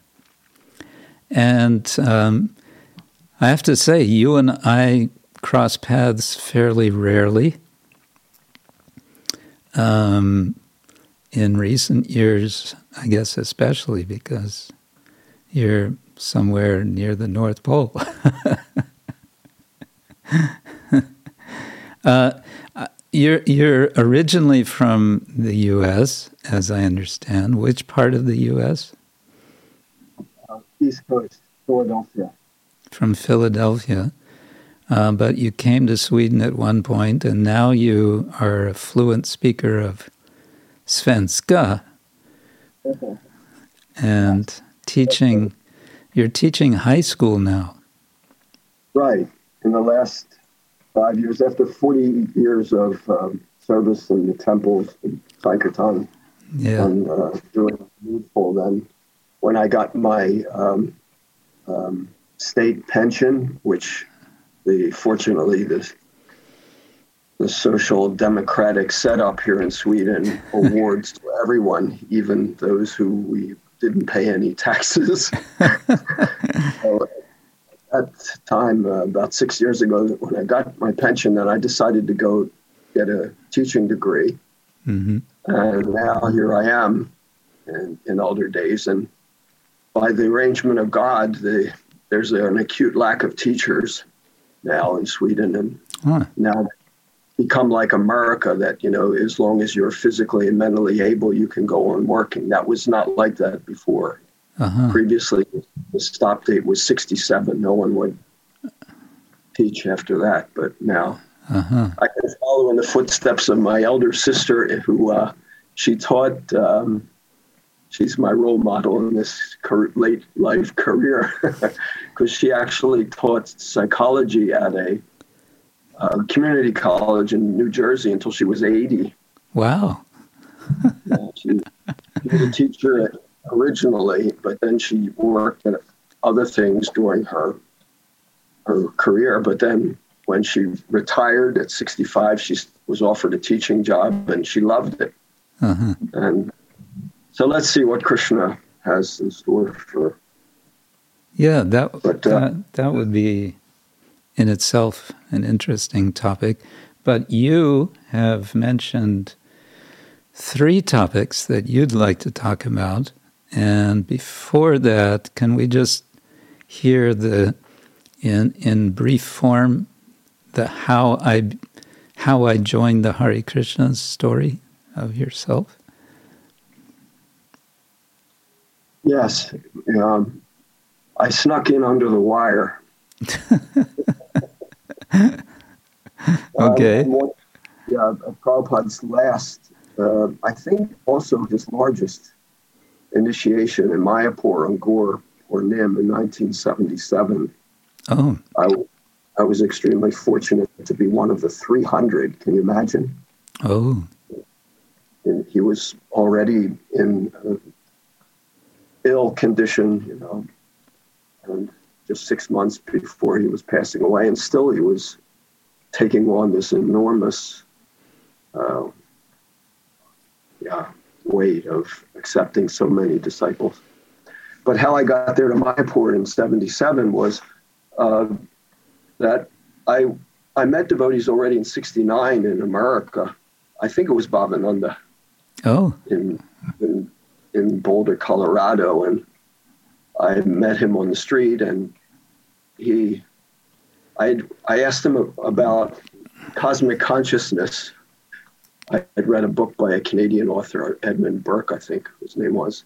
And I have to say, you and I cross paths fairly rarely. In recent years, I guess especially because you're somewhere near the North Pole. You're originally from the U.S., as I understand. Which part of the U.S.? East Coast, Philadelphia. From Philadelphia. But you came to Sweden at one point, and now you are a fluent speaker of Svenska. And teaching... You're teaching high school now. Right. In the last 5 years, after 40 years of service in the temples in Sankirtan, and doing needful, then when I got my state pension, which fortunately the social democratic setup here in Sweden awards to everyone, even those who we didn't pay any taxes. So at that time, about 6 years ago, when I got my pension, then I decided to go get a teaching degree. Mm-hmm. And now here I am in older days. And by the arrangement of God, there's an acute lack of teachers now in Sweden. And now become like America, that, as long as you're physically and mentally able, you can go on working. That was not like that before. Previously, the stop date was 67. No one would teach after that. But now I can follow in the footsteps of my elder sister, who she taught. She's my role model in this late life career, because she actually taught psychology at a community college in New Jersey until she was 80. Wow. She was a teacher originally, but then she worked at other things during her career. But then When she retired at 65, she was offered a teaching job, and she loved it. Uh-huh. And so let's see what Krishna has in store for her. Yeah, that would be in itself an interesting topic. But you have mentioned three topics that you'd like to talk about. And before that, can we just hear in brief form the how I joined the Hare Krishna story of yourself? Yes, I snuck in under the wire. Okay. Prabhupada's last, I think also his largest initiation in Mayapur on Gaur or Nim in 1977. Oh. I was extremely fortunate to be one of the 300. Can you imagine? Oh. And he was already in ill condition, and just 6 months before he was passing away, and still he was taking on this enormous weight of accepting so many disciples. But how I got there to Mayapur in 77 was that I met devotees already in 69 in America. I think it was Bhavananda. Oh. In Boulder, Colorado, and I met him on the street, and I asked him about cosmic consciousness. I had read a book by a Canadian author, Edmund Burke, I think his name was,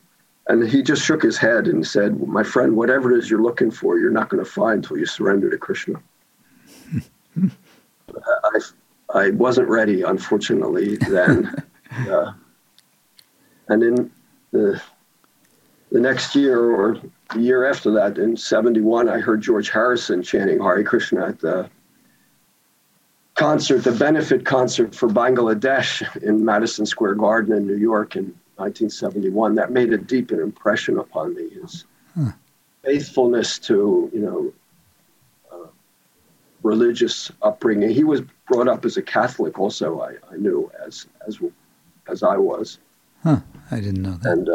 and he just shook his head and said, "My friend, whatever it is you're looking for, you're not going to find until you surrender to Krishna." I wasn't ready, unfortunately, then. And in the next year or the year after that, in 71, I heard George Harrison chanting Hare Krishna at the benefit concert for Bangladesh in Madison Square Garden in New York in 1971. That made a deep impression upon me, his faithfulness to, religious upbringing. He was brought up as a Catholic also, I knew, as I was. Huh, I didn't know that. And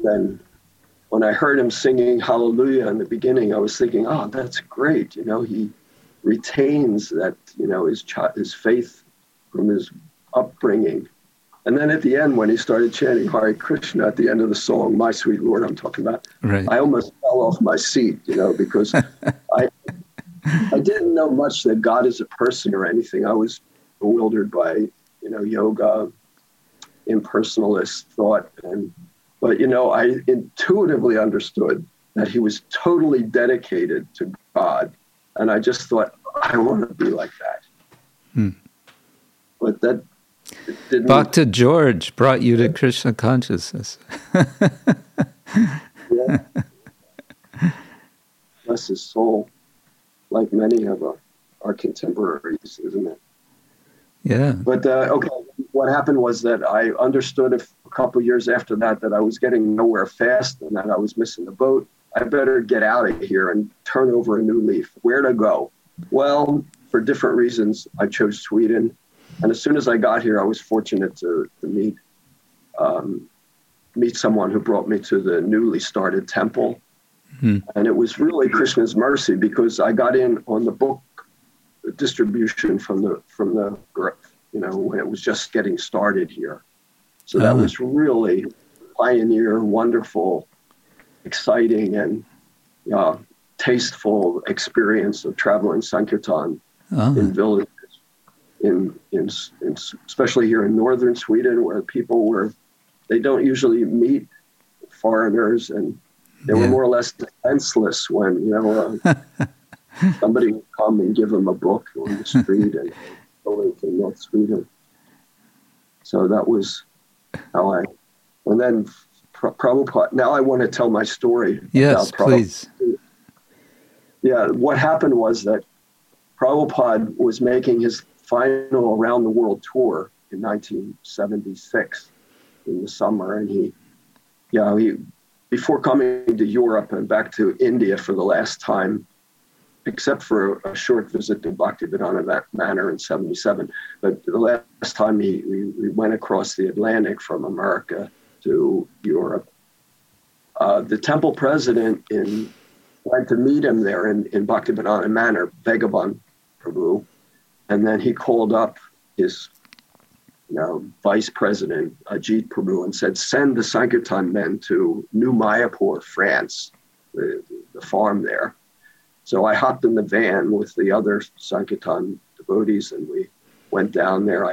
then when I heard him singing Hallelujah in the beginning, I was thinking, oh, that's great. He retains that, his faith from his upbringing. And then at the end, when he started chanting Hare Krishna at the end of the song, My Sweet Lord, I'm talking about, right. I almost fell off my seat, because I didn't know much that God is a person or anything. I was bewildered by, yoga, impersonalist thought, but I intuitively understood that he was totally dedicated to God, and I just thought, I want to be like that. But that didn't. Bhakta George brought you to Krishna consciousness. Yeah, bless his soul, like many of our contemporaries, isn't it? Yeah. But okay, what happened was that I understood a couple years after that I was getting nowhere fast and that I was missing the boat. I better get out of here and turn over a new leaf. Where to go? Well, for different reasons, I chose Sweden. And as soon as I got here, I was fortunate to meet someone who brought me to the newly started temple. And it was really Krishna's mercy, because I got in on the book distribution from the when it was just getting started here, so that was really pioneer, wonderful, exciting, and tasteful experience of traveling sankirtan in villages, in especially here in northern Sweden, where people they don't usually meet foreigners, and they were more or less defenseless when somebody would come and give them a book on the street and going to North Sweden. So that was how I... And then Prabhupada... Now I want to tell my story. Yes, please. Yeah, what happened was that Prabhupada was making his final around the world tour in 1976 in the summer. And he before coming to Europe and back to India for the last time, except for a short visit to Bhaktivedanta Manor in 1977. But the last time we went across the Atlantic from America to Europe, the temple president went to meet him there in Bhaktivedanta Manor, Vagabond Prabhu, and then he called up his vice president, Ajit Prabhu, and said, send the Sankirtan men to New Mayapur, France, the farm there. So I hopped in the van with the other Sankirtan devotees, and we went down there.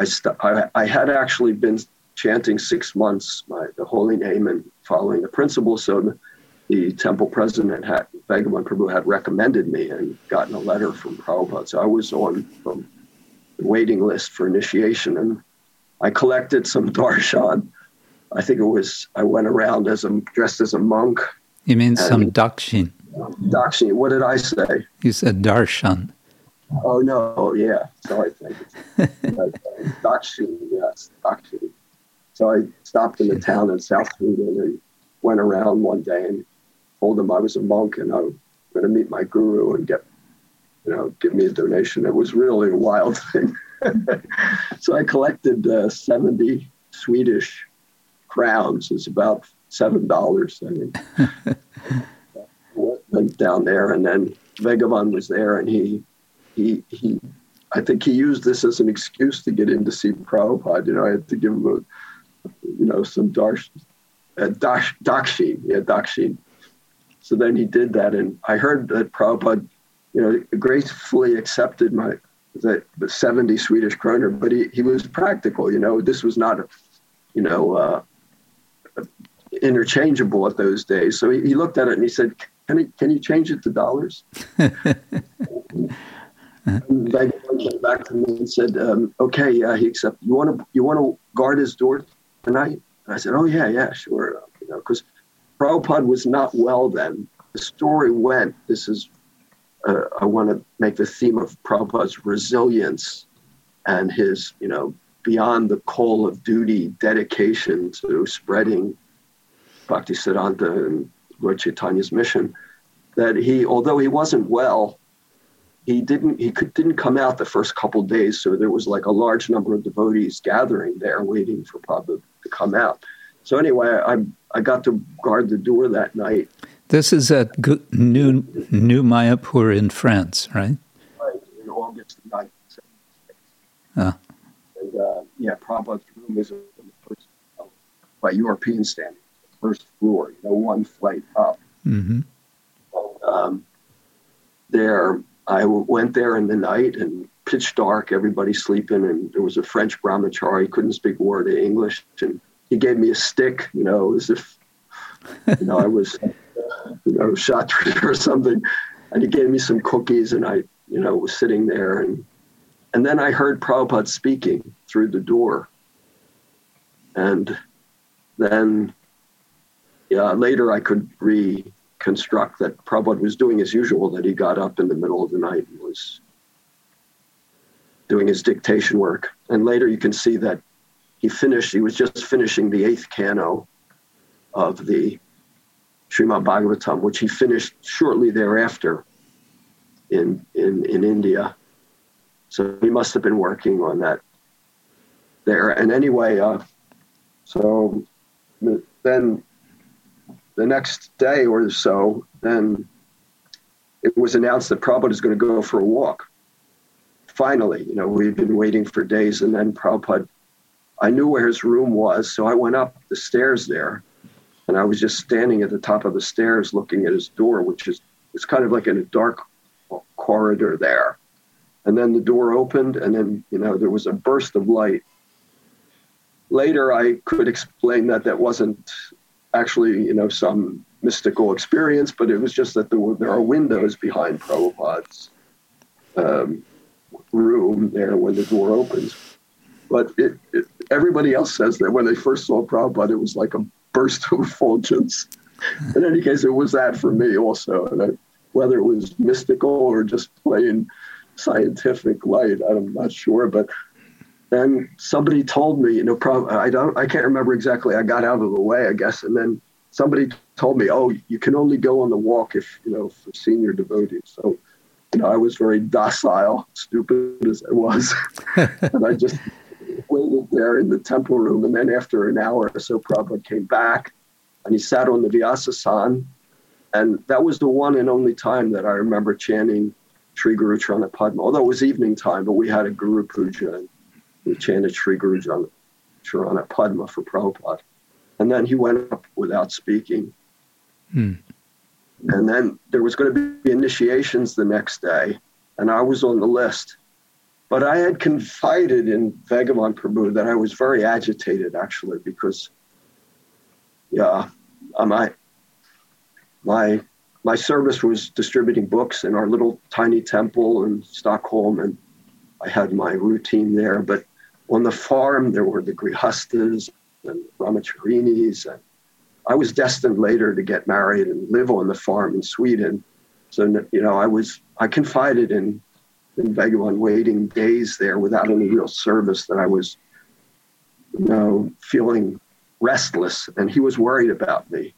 I had actually been chanting 6 months the holy name and following the principle, so the temple president, Vagabond Prabhu, had recommended me and gotten a letter from Prabhupada. So I was on from the waiting list for initiation, and I collected some darshan. I think it was, I went around dressed as a monk. You mean some dakshin? Dakshin. What did I say? You said darshan. Oh, no, yeah. So I think it's dakshin, yes, dakshin. So I stopped in the town in South Sweden and went around one day and told them I was a monk and I was going to meet my guru and give me a donation. It was really a wild thing. So I collected 70 Swedish crowns. It's about $7, I think. Went down there, and then Vagabond was there, and he I think he used this as an excuse to get in to see Prabhupada. I had to give him some dakshin. So then he did that, and I heard that Prabhupada, gracefully accepted the 70 Swedish kroner, but he was practical. This was not, interchangeable at those days. So he looked at it and he said, can you change it to dollars? And Vagabond came back to me and said, okay, he accepted. You want to guard his door tonight? And I said, oh, yeah, sure. Because Prabhupada was not well then. The story went, this is, I want to make the theme of Prabhupada's resilience and his, beyond the call of duty, dedication to spreading Bhaktisiddhanta and Lord Chaitanya's mission, that he, although he wasn't well, he didn't come out the first couple days, so there was like a large number of devotees gathering there waiting for Prabhupada to come out. So anyway, I got to guard the door that night. This is at New Mayapur in France, right? Right, in August 1976. And Prabhupada's room is on the first floor, by European standards, the first floor, one flight up. Mm-hmm. And, there, I went there in the night and pitch dark, everybody sleeping, and there was a French brahmachari, couldn't speak a word of English, and he gave me a stick, as if I was Kshatriya or something, and he gave me some cookies, and I was sitting there, and then I heard Prabhupada speaking through the door, and then later I could reconstruct that Prabhupada was doing as usual, that he got up in the middle of the night and was doing his dictation work. And later you can see that he was just finishing the 8th canto of the Srimad Bhagavatam, which he finished shortly thereafter in India. So he must have been working on that there. And anyway, so then the next day or so, then it was announced that Prabhupada is going to go for a walk. Finally, we've been waiting for days, and then Prabhupada, I knew where his room was, so I went up the stairs there. And I was just standing at the top of the stairs looking at his door, which is, it's kind of like in a dark corridor there. And then the door opened, and then, there was a burst of light. Later, I could explain that wasn't actually, some mystical experience, but it was just that there are windows behind Prabhupada's room there when the door opens. But everybody else says that when they first saw Prabhupada, it was like a burst of effulgence. In any case, it was that for me also. And whether it was mystical or just plain scientific light, I'm not sure. But then somebody told me, I can't remember exactly. I got out of the way, I guess. And then somebody told me, oh, you can only go on the walk if, you know, for senior devotees. So, you know, I was very docile, stupid as I was. And I just waited there in the temple room. And then after an hour or so, Prabhupada came back and he sat on the Vyasasana. And that was the one and only time that I remember chanting Sri Guru Chanapadma. Although it was evening time, but we had a Guru Puja and we chanted Sri Guru Chanapadma for Prabhupada. And then he went up without speaking. Hmm. And then there was going to be initiations the next day, and I was on the list. But I had confided in Vagabond Prabhu that I was very agitated, actually, because, yeah, my service was distributing books in our little tiny temple in Stockholm, and I had my routine there. But on the farm, there were the grihastas and brahmacharinis, and I was destined later to get married and live on the farm in Sweden. So, you know, I confided in Bhagavan, waiting days there without any real service, that I was, you know, feeling restless, and he was worried about me.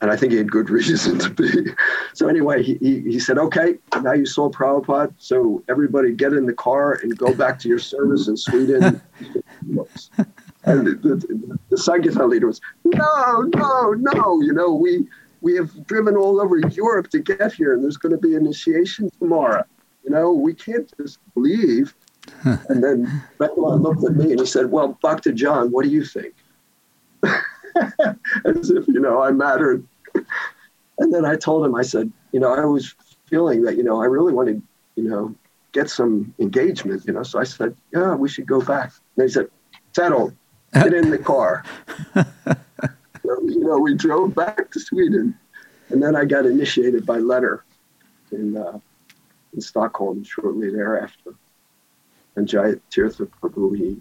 And I think he had good reason to be. So anyway, he said, okay, now you saw Prabhupada, so everybody get in the car and go back to your service in Sweden. And the Sankirtan leader was, no, you know, we have driven all over Europe to get here, and there's going to be initiation tomorrow. You know, we can't just leave. And then Bhagavan looked at me and he said, well, Bhakta John, what do you think? As if, you know, I mattered. And then I told him, I said, you know, I was feeling that, you know, I really wanted, you know, get some engagement, you know. So I said, yeah, we should go back. And he said, settled. Get in the car. So, you know, we drove back to Sweden, and then I got initiated by letter in Stockholm shortly thereafter. And Jayatirtha Prabhu, he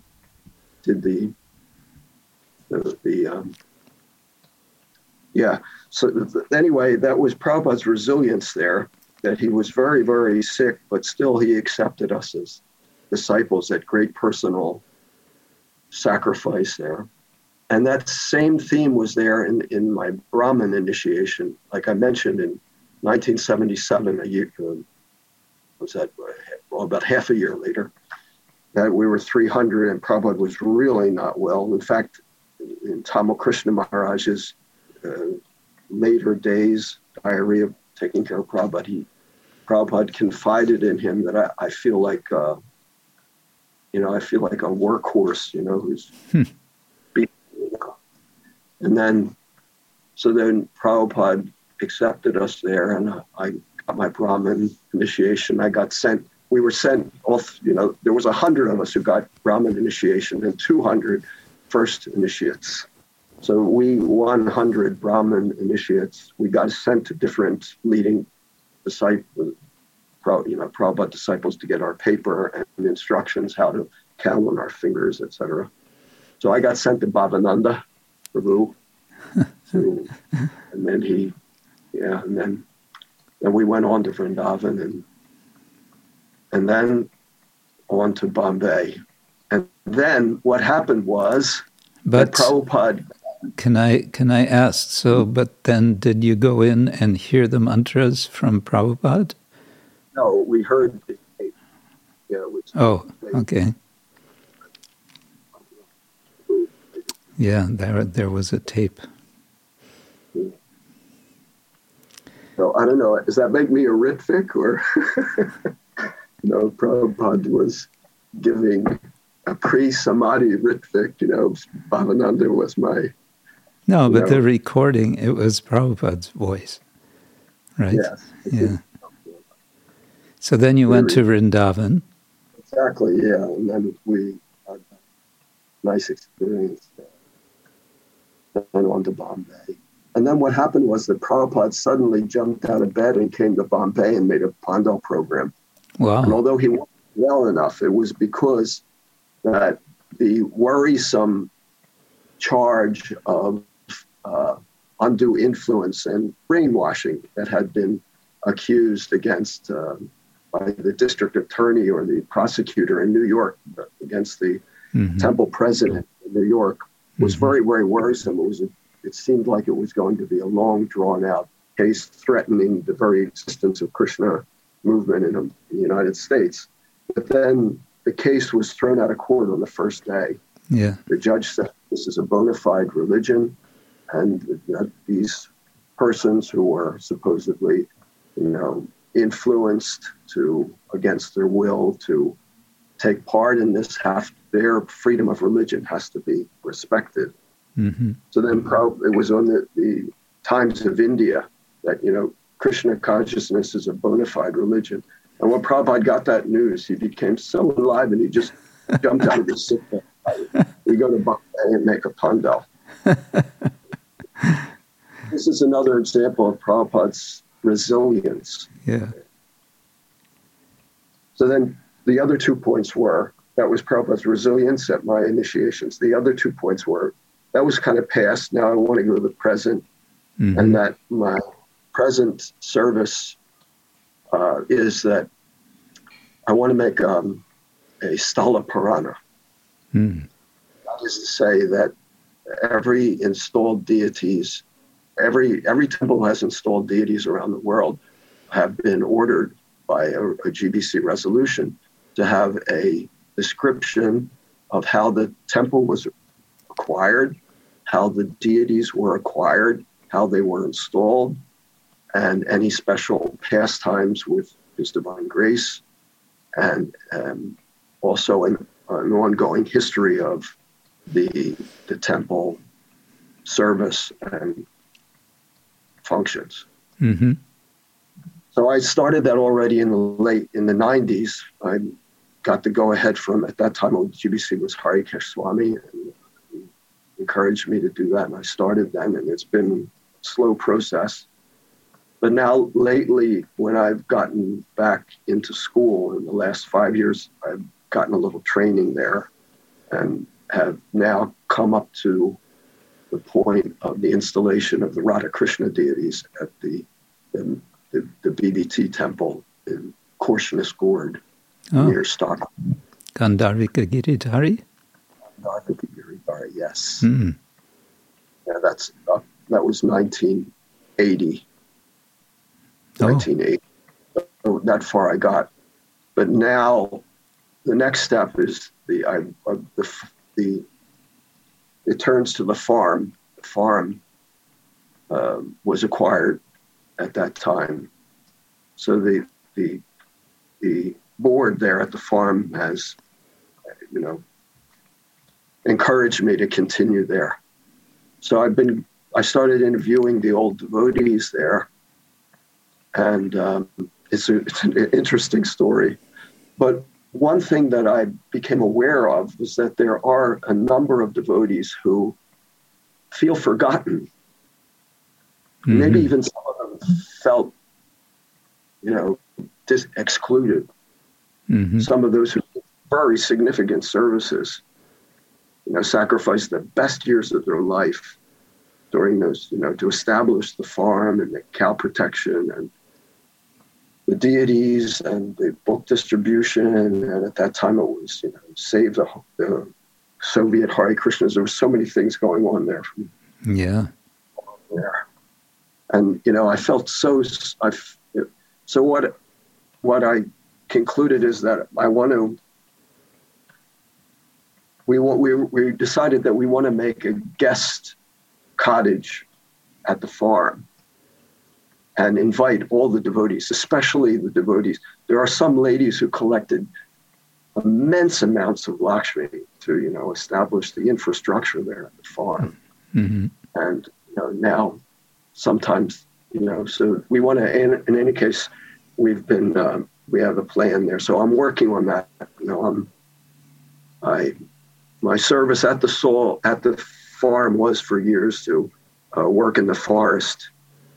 did yeah. So anyway, that was Prabhupada's resilience there, that he was very, very sick, but still he accepted us as disciples at great personal sacrifice there. And that same theme was there in my Brahmin initiation. Like I mentioned, in 1977, a year, was that about half a year later, that we were 300, and Prabhupada was really not well. In fact, in Tamal Krishna Maharaj's later days diary of taking care of Prabhupada, Prabhupada confided in him that I feel like a workhorse, you know, who's beating, you know. And then, so then Prabhupada accepted us there, and I got my Brahmin initiation. I got sent, we were sent off, you know, there was 100 of us who got Brahmin initiation and 200 first initiates. So we 100 Brahmin initiates, we got sent to different leading disciples, you know, Prabhupada disciples, to get our paper and instructions how to count on our fingers, etc. So I got sent to Bhavananda Prabhu, and then and then we went on to Vrindavan and then on to Bombay. And then what happened was that Prabhupada. Can I ask? So, but then did you go in and hear the mantras from Prabhupada? No, we heard the tape. Yeah, okay. Yeah, there was a tape. So I don't know. Does that make me a Ritvik, or no? Prabhupada was giving a pre-samadhi Ritvik. You know, Bhavananda was my. No, but the recording, it was Prabhupada's voice, right? Yes. Yeah. So then you went to Vrindavan. Exactly, yeah. And then we had a nice experience there. Went on to Bombay. And then what happened was that Prabhupada suddenly jumped out of bed and came to Bombay and made a Pandal program. Wow. And although he wasn't well enough, it was because that the worrisome charge of undue influence and brainwashing that had been accused against by the district attorney or the prosecutor in New York against the temple president in New York was very, very worrisome. It was a it seemed like it was going to be a long, drawn-out case threatening the very existence of Krishna movement in the United States. But then the case was thrown out of court on the first day. Yeah. The judge said this is a bona fide religion, and that these persons who were supposedly, influenced to against their will to take part in this, their freedom of religion has to be respected. Mm-hmm. So then it was on the Times of India that, Krishna consciousness is a bona fide religion. And when Prabhupada got that news, he became so enlivened, he just jumped out of his seat. We go to Bombay and make a pandal. This is another example of Prabhupada's resilience. Yeah. So then the other 2 points were, that was Prabhupada's resilience at my initiations. The other 2 points were, that was kind of past. Now I want to go to the present. Mm-hmm. And that my present service is that I want to make a Stala Purana. Mm. That is to say that every installed deities, every temple who has installed deities around the world have been ordered by a GBC resolution to have a description of how the temple was acquired, how the deities were acquired, how they were installed, and any special pastimes with His Divine Grace, and also an ongoing history of the temple service and functions. Mm-hmm. So I started that already in the 90s. I got the go-ahead from, at that time, GBC was Hari Keshe Swami, and he encouraged me to do that, and I started then, and it's been a slow process. But now, lately, when I've gotten back into school in the last 5 years, I've gotten a little training there and have now come up to the point of the installation of the Radha Krishna deities at the BBT temple in Korsnäs Gård near Stockholm. Gandharvika Giridhari? Gandharvika Giridhari, yes. Mm. Yeah, that was 1980. Oh. 1980. So that far I got. But now the next step is it turns to the farm. The farm was acquired at that time. So the board there at the farm has, encouraged me to continue there. So I started interviewing the old devotees there. And it's an interesting story. But one thing that I became aware of was that there are a number of devotees who feel forgotten. Mm-hmm. Maybe even some of them felt, excluded. Mm-hmm. Some of those who did very significant services, sacrificed the best years of their life during those, to establish the farm and the cow protection and the deities and the book distribution. And at that time it was, save the Soviet Hare Krishnas. There were so many things going on there. Yeah. There. And, I felt so what I concluded is that we decided that we want to make a guest cottage at the farm and invite all the devotees, especially the devotees. There are some ladies who collected immense amounts of Lakshmi to, establish the infrastructure there at the farm. Mm-hmm. And now sometimes, so we want to, in any case, we have a plan there. So I'm working on that. My service at the farm was for years to work in the forest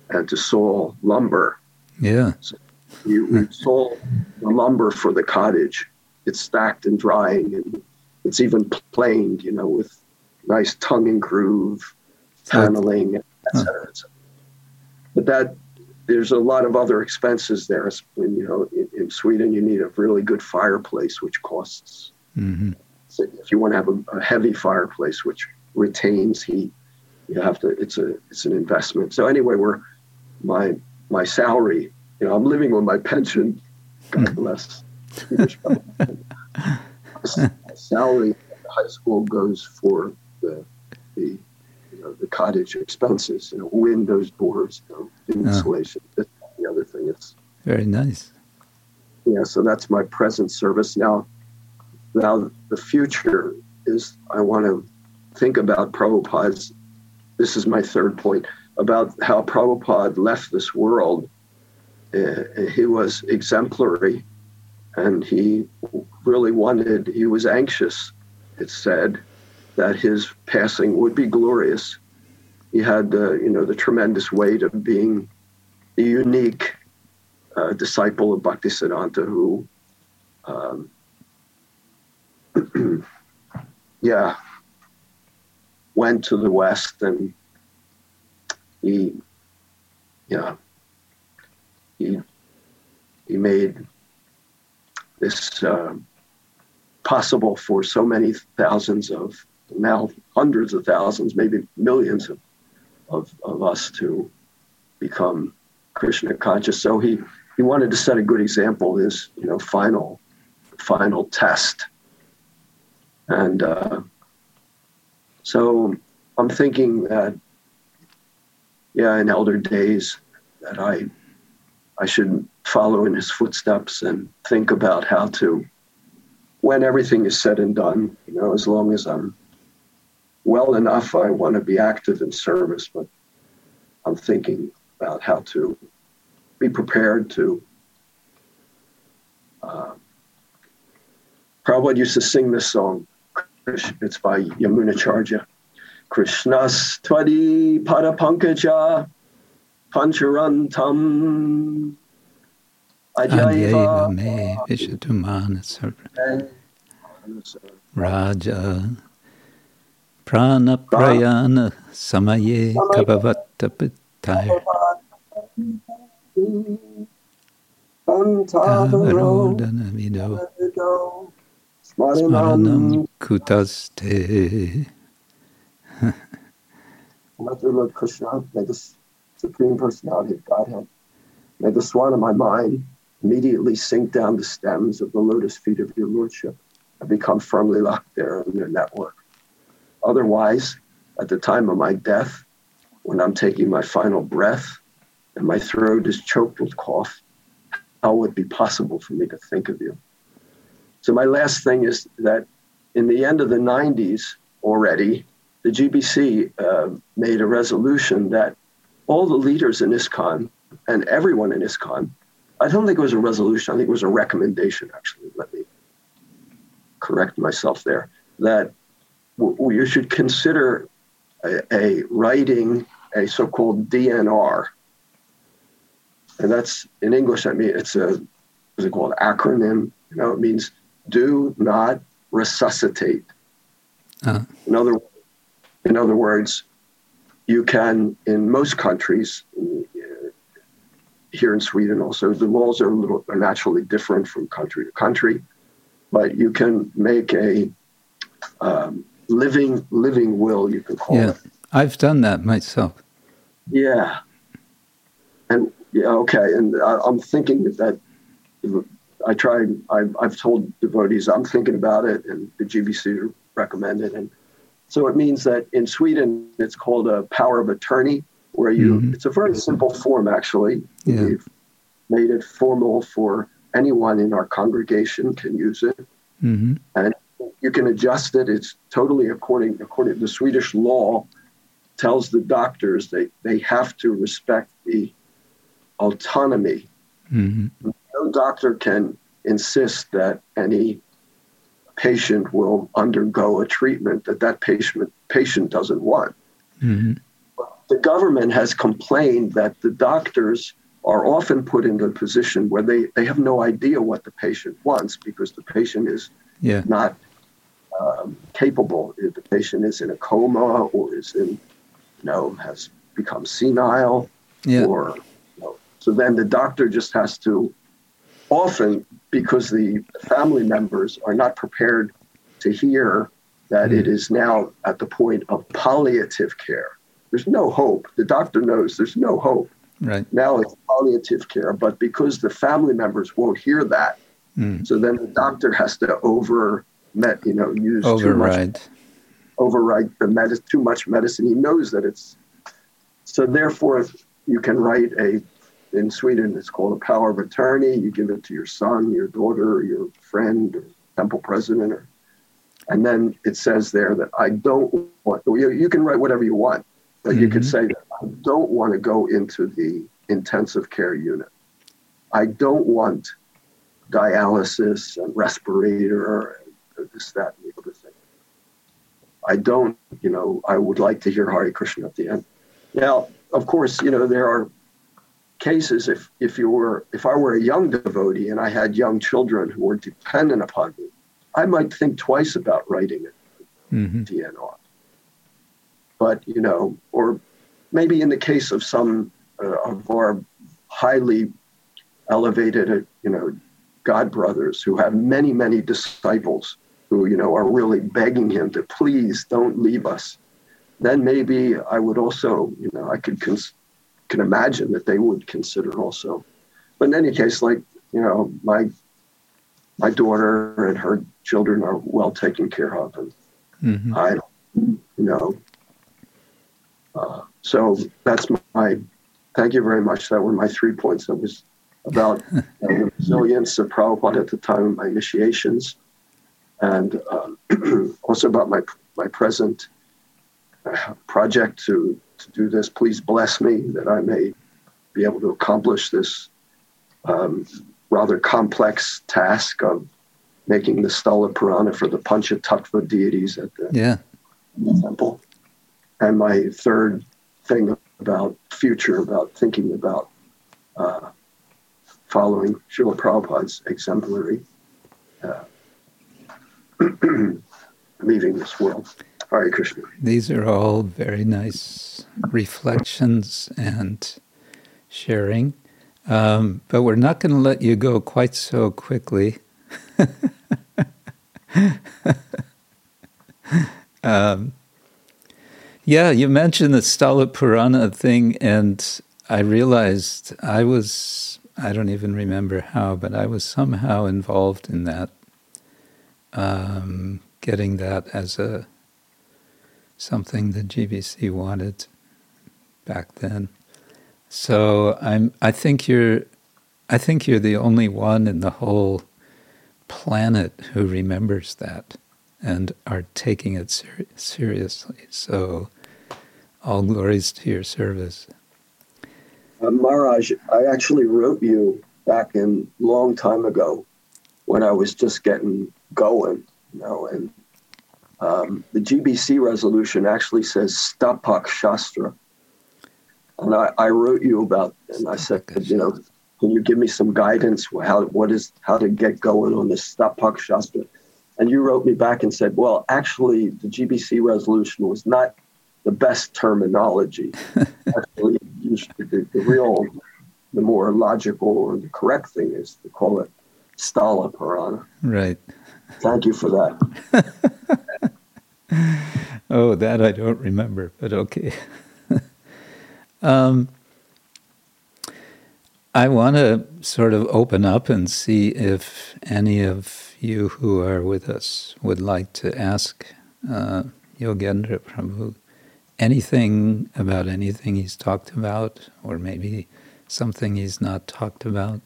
and to saw lumber. Yeah. So we saw the lumber for the cottage. It's stacked and drying, and it's even planed, with nice tongue and groove, paneling, et cetera, et cetera. But there's a lot of other expenses there. In Sweden, you need a really good fireplace, which costs. Mm-hmm. So if you want to have a heavy fireplace, which retains heat, You have to. It's an investment. So anyway, my salary. I'm living on my pension. God bless. Salary at the high school goes for the cottage expenses. Windows, doors, insulation. Oh. That's the other thing. It's very nice. Yeah. So that's my present service now. Now the future is I want to think about Prabhupada. This is my third point about how Prabhupada left this world. He was exemplary, and he really wanted. He was anxious. It said that his passing would be glorious. He had, the tremendous weight of being the unique disciple of Bhaktisiddhanta who. Went to the West, and he made this possible for so many thousands of, now hundreds of thousands, maybe millions of us to become Krishna conscious. So he wanted to set a good example, his final test. And so I'm thinking that, in elder days, that I should follow in his footsteps and think about how to, when everything is said and done, as long as I'm well enough, I want to be active in service, but I'm thinking about how to be prepared to, Prabhupada used to sing this song. It's by Yamunacharya. Krishnas Twadi Padapankaja Pancharantam Ajayva Me Vishatumana Raja Prana Prayana Samaye Tabavata Pitaya Tarodana Vido Smaranam Kutaste. Mother Lord Krishna, may the Supreme Personality of Godhead, may the swan of my mind immediately sink down the stems of the lotus feet of your Lordship and become firmly locked there in your network. Otherwise, at the time of my death, when I'm taking my final breath and my throat is choked with cough, how would it be possible for me to think of you? So my last thing is that in the end of the 90s already, the GBC made a resolution that all the leaders in ISKCON and everyone in ISKCON, I don't think it was a resolution, I think it was a recommendation, actually. Let me correct myself there, that you should consider writing a so-called DNR. And that's, in English, it's what's it called, acronym? It means do not resuscitate. In other words, you can, in most countries, here in Sweden also, the laws are naturally different from country to country, but you can make a living will, you can call it. Yeah, I've done that myself. Yeah. And, and I'm thinking that I've told devotees I'm thinking about it, and the GBC recommended. And so it means that in Sweden, it's called a power of attorney, where it's a very simple form, actually. Yeah. We've made it formal for anyone in our congregation can use it. Mm-hmm. And you can adjust it. It's totally according to the Swedish law, tells the doctors they have to respect the autonomy. Mm-hmm. No doctor can insist that any patient will undergo a treatment that patient doesn't want. Mm-hmm. The government has complained that the doctors are often put in a position where they have no idea what the patient wants, because the patient is not capable. The patient is in a coma, or is in, has become senile, or so then the doctor just has to, often because the family members are not prepared to hear that it is now at the point of palliative care. There's no hope. The doctor knows there's no hope. Right. Now it's palliative care, but because the family members won't hear that, so then the doctor has to override too much medicine. He knows that it's so. Therefore, you can write in Sweden, it's called a power of attorney. You give it to your son, your daughter, your friend, or temple president, and then it says there that I don't want. You can write whatever you want, but you could say that I don't want to go into the intensive care unit. I don't want dialysis and respirator and this, that, and the other thing. I don't, I would like to hear Hare Krishna at the end. Now, of course, there are cases if I were a young devotee and I had young children who were dependent upon me, I might think twice about writing it DNR. But, or maybe in the case of some of our highly elevated, God brothers who have many, many disciples who, are really begging him to please don't leave us, then maybe I would also, I can imagine that they would consider also. But in any case, like, my daughter and her children are well taken care of. And I, so that's thank you very much. That were my 3 points. That was about the resilience of Prabhupada at the time of my initiations. And also about my present project to do this. Please bless me that I may be able to accomplish this rather complex task of making the Stala Purana for the Panchatattva deities at the temple. And my third thing about future, about thinking about following Srila Prabhupada's exemplary leaving this world. Hare Krishna. These are all very nice reflections and sharing, but we're not going to let you go quite so quickly. You mentioned the Stala Purana thing, and I realized I don't even remember how, but I was somehow involved in that. Getting that as something that GBC wanted back then. So I think you're the only one in the whole planet who remembers that and are taking it seriously. So all glories to your service. Maharaj, I actually wrote you back in long time ago when I was just getting going, and the GBC resolution actually says Stapak Shastra. And I wrote you about, and I said, can you give me some guidance how to get going on this Stapak Shastra? And you wrote me back and said, well, actually, the GBC resolution was not the best terminology. Actually, the more logical or the correct thing is to call it Stala Purana. Right. Thank you for that. Oh, that I don't remember, but okay. I want to sort of open up and see if any of you who are with us would like to ask Yogendra Prabhu anything about anything he's talked about, or maybe something he's not talked about.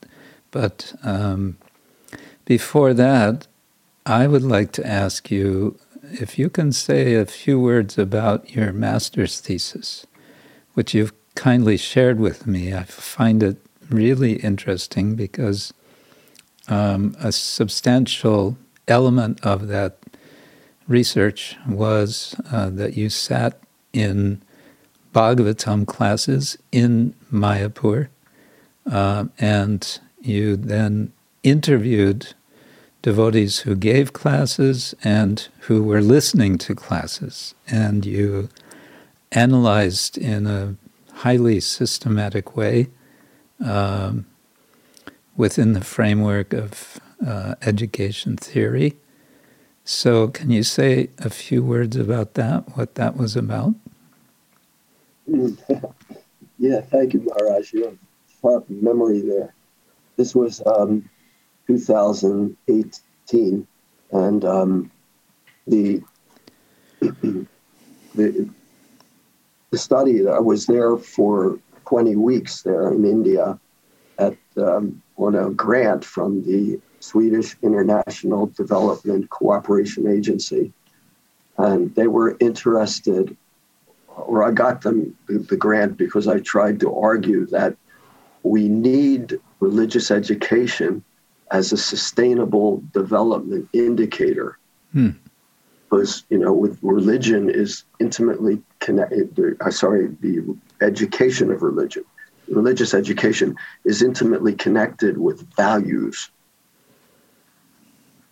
But before that, I would like to ask you if you can say a few words about your master's thesis, which you've kindly shared with me. I find it really interesting because a substantial element of that research was that you sat in Bhagavatam classes in Mayapur, and you then interviewed devotees who gave classes and who were listening to classes, and you analyzed in a highly systematic way within the framework of education theory. So can you say a few words about that, what that was about? Yeah, thank you, Maharaj. You have sharp memory there. This was 2018, and the study, I was there for 20 weeks there in India at on a grant from the Swedish International Development Cooperation Agency. And they were interested, or I got them the grant because I tried to argue that we need religious education as a sustainable development indicator. Hmm. Because, you know, with religion is intimately connected, the education of religion, religious education is intimately connected with values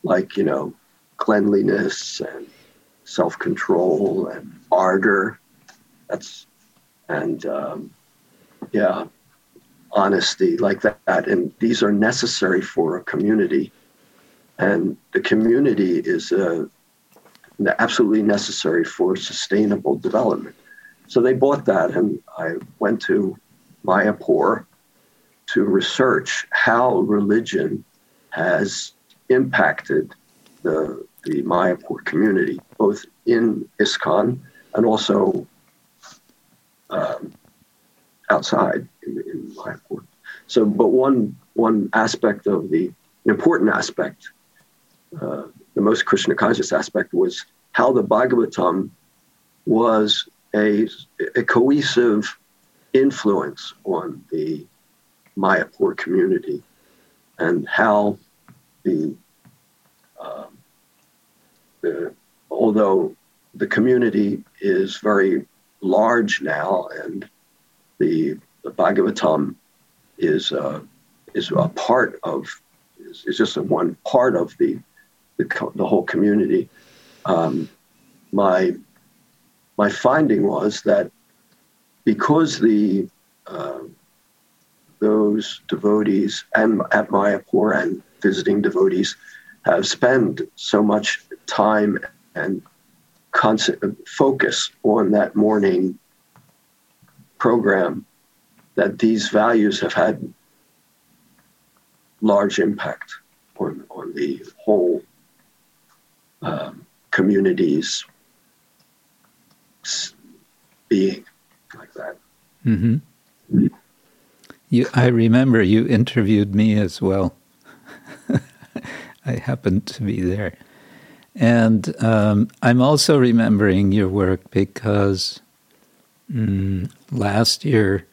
like, you know, cleanliness and self-control and ardor. Honesty like that. And these are necessary for a community. And the community is absolutely necessary for sustainable development. So they bought that, and I went to Mayapur to research how religion has impacted the Mayapur community, both in ISKCON and also outside in Mayapur. So, but one aspect of an important aspect, the most Krishna conscious aspect, was how the Bhagavatam was a cohesive influence on the Mayapur community, and how although the community is very large now, and the Bhagavatam is just one part of the whole community. My finding was that because those devotees and at Mayapur and visiting devotees have spent so much time and constant focus on that morning program, that these values have had large impact on the whole community's being like that. Mm-hmm. I remember you interviewed me as well. I happened to be there. And I'm also remembering your work because last year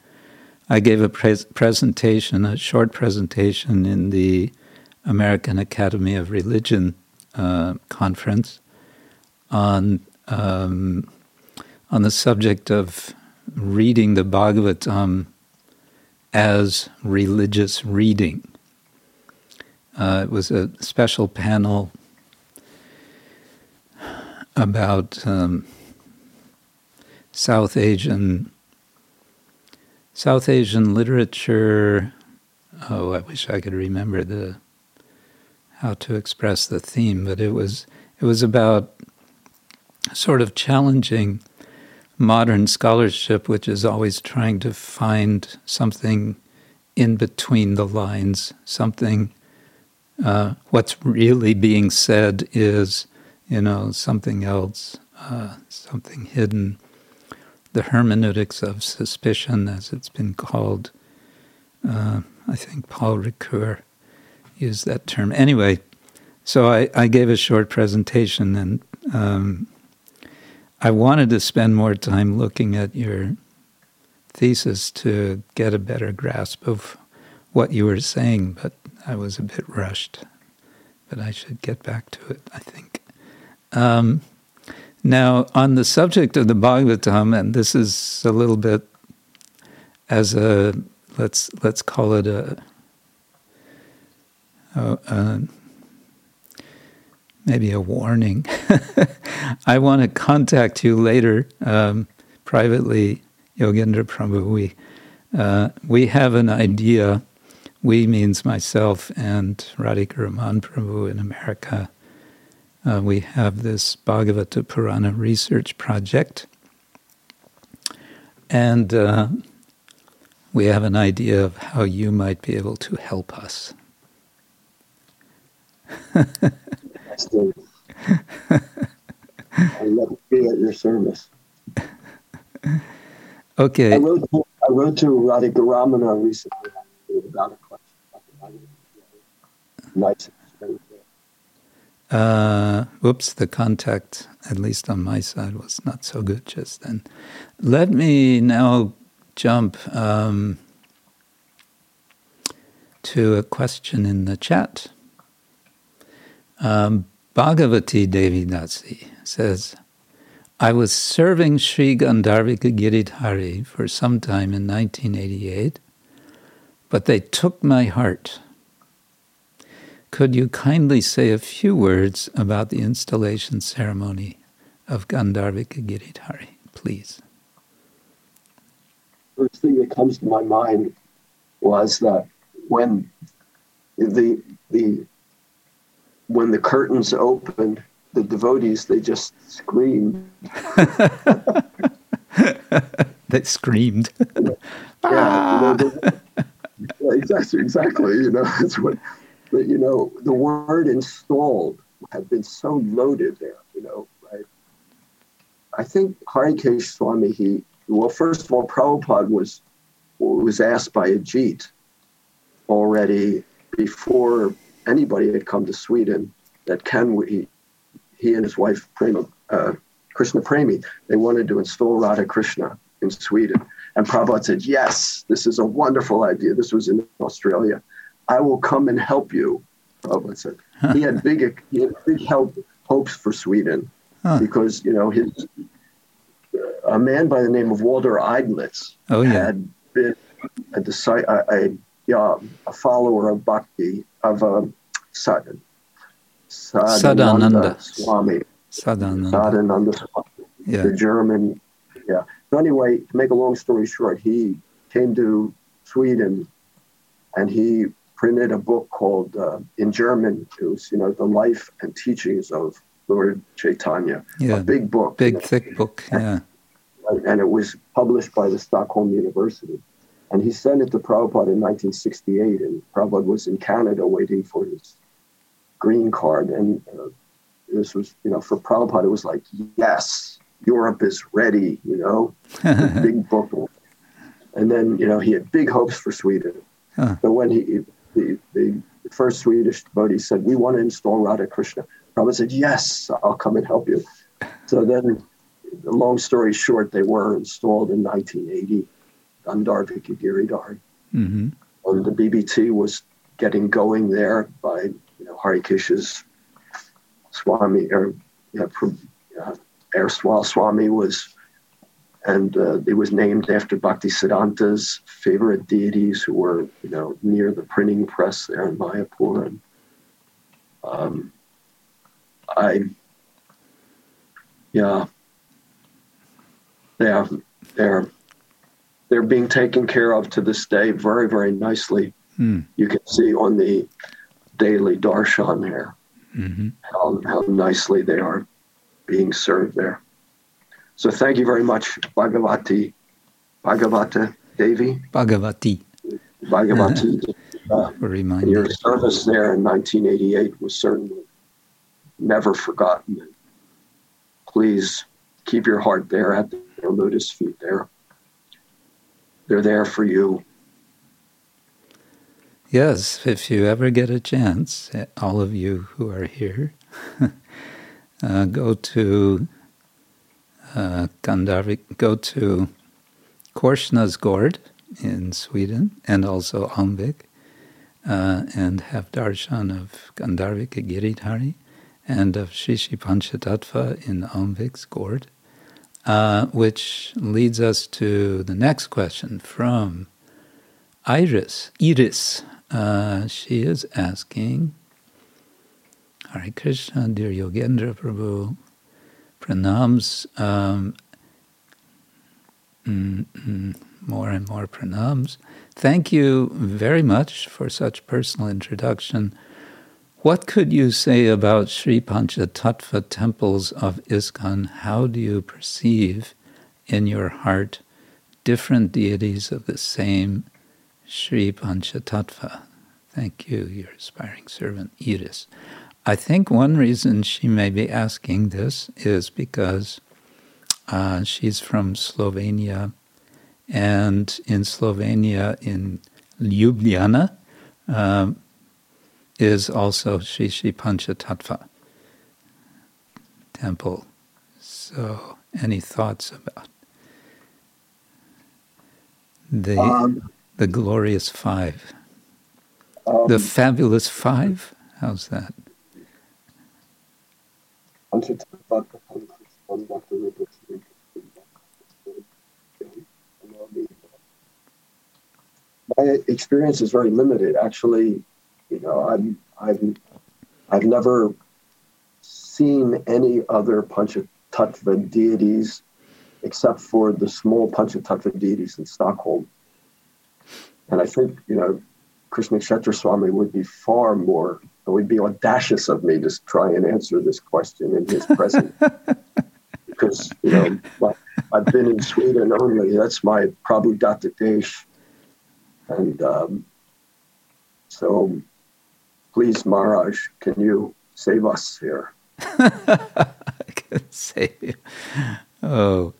I gave a presentation, a short presentation in the American Academy of Religion conference on the subject of reading the Bhagavatam as religious reading. It was a special panel about South Asian literature. Oh, I wish I could remember how to express the theme, but it was about sort of challenging modern scholarship, which is always trying to find something in between the lines, something. What's really being said is, you know, something else, something hidden. The hermeneutics of suspicion, as it's been called. I think Paul Ricoeur used that term. Anyway, so I gave a short presentation, and I wanted to spend more time looking at your thesis to get a better grasp of what you were saying, but I was a bit rushed. But I should get back to it, I think. Now, on the subject of the Bhagavatam, and this is a little bit as a, let's call it a maybe a warning. I want to contact you later privately, Yogendra Prabhu. We have an idea, we means myself and Radhika Raman Prabhu in America. We have this Bhagavata Purana research project And we have an idea of how you might be able to help us. I'd love to be at your service. Okay. I wrote to Radhika Ramana recently about a question. Nice. Oops, the contact, at least on my side, was not so good just then. Let me now jump to a question in the chat. Bhagavati Devidasi says, I was serving Sri Gandharvika Giridhari for some time in 1988, but they took my heart. Could you kindly say a few words about the installation ceremony of Gandharvika Giridhari, please? First thing that comes to my mind was that when the curtains opened, the devotees, they just screamed. They screamed. Yeah, exactly. You know, that's what. But, you know, the word installed had been so loaded there, you know, right? I think Harikesh Swami, first of all, Prabhupada was asked by Ajit already before anybody had come to Sweden that he and his wife Prema, Krishna Premi, they wanted to install Radha Krishna in Sweden. And Prabhupada said, yes, this is a wonderful idea. This was in Australia. I will come and help you, Prabhupada said. He had big hopes for Sweden because, you know, a man by the name of Walter Eidlitz had been a follower of Bhakti, of Sadananda Swami. Sadananda Swami, the German. Yeah. So anyway, to make a long story short, he came to Sweden and he printed a book called, in German, it was, you know, The Life and Teachings of Lord Chaitanya. Yeah, a big book. Big, thick book, yeah. And it was published by the Stockholm University. And he sent it to Prabhupada in 1968, and Prabhupada was in Canada waiting for his green card. And this was, you know, for Prabhupada, it was like, yes, Europe is ready, you know, big book. And then, you know, he had big hopes for Sweden. Huh. So when the first Swedish devotee said, we want to install Radha Krishna, Prabhupada said, yes, I'll come and help you. So then, long story short, they were installed in 1980, Gandharvika Giridhari. Mm-hmm. And the BBT was getting going there by, you know, Harikesh's Swami, Erswal Swami was... And it was named after Bhaktisiddhanta's favorite deities who were, you know, near the printing press there in Mayapur. And they're being taken care of to this day very, very nicely. Mm. You can see on the daily darshan there how nicely they are being served there. So thank you very much, Bhagavati Devi. Reminder. Your service there in 1988 was certainly never forgotten. Please keep your heart there at their lotus feet there. They're there for you. Yes, if you ever get a chance, all of you who are here, go to... Gandharvik, go to Korsnäs Gård in Sweden and also Almvik and have darshan of Gandharvika Giridhari and of Sri Sri Panchatattva in Almvik's Gord, which leads us to the next question from Iris. She is asking, Hare Krishna, dear Yogendra Prabhu, pranams, more and more pranams. Thank you very much for such personal introduction. What could you say about Sri Panchatattva temples of ISKCON? How do you perceive in your heart different deities of the same Sri Panchatattva. Thank you, your aspiring servant, Iris. I think one reason she may be asking this is because she's from Slovenia, and in Slovenia, in Ljubljana, is also Sri Sri Panchatattva temple. So, any thoughts about the glorious five? The fabulous five? How's that? My experience is very limited. Actually, you know, I've never seen any other Panchatattva deities except for the small Panchatattva deities in Stockholm. And I think, you know, Krishnakshatra Swami would be far more, it would be audacious of me to try and answer this question in his presence. Because, you know, I've been in Sweden only. That's my Prabhudatta Desh. And so, please, Maharaj, can you save us here? I can save you. Oh,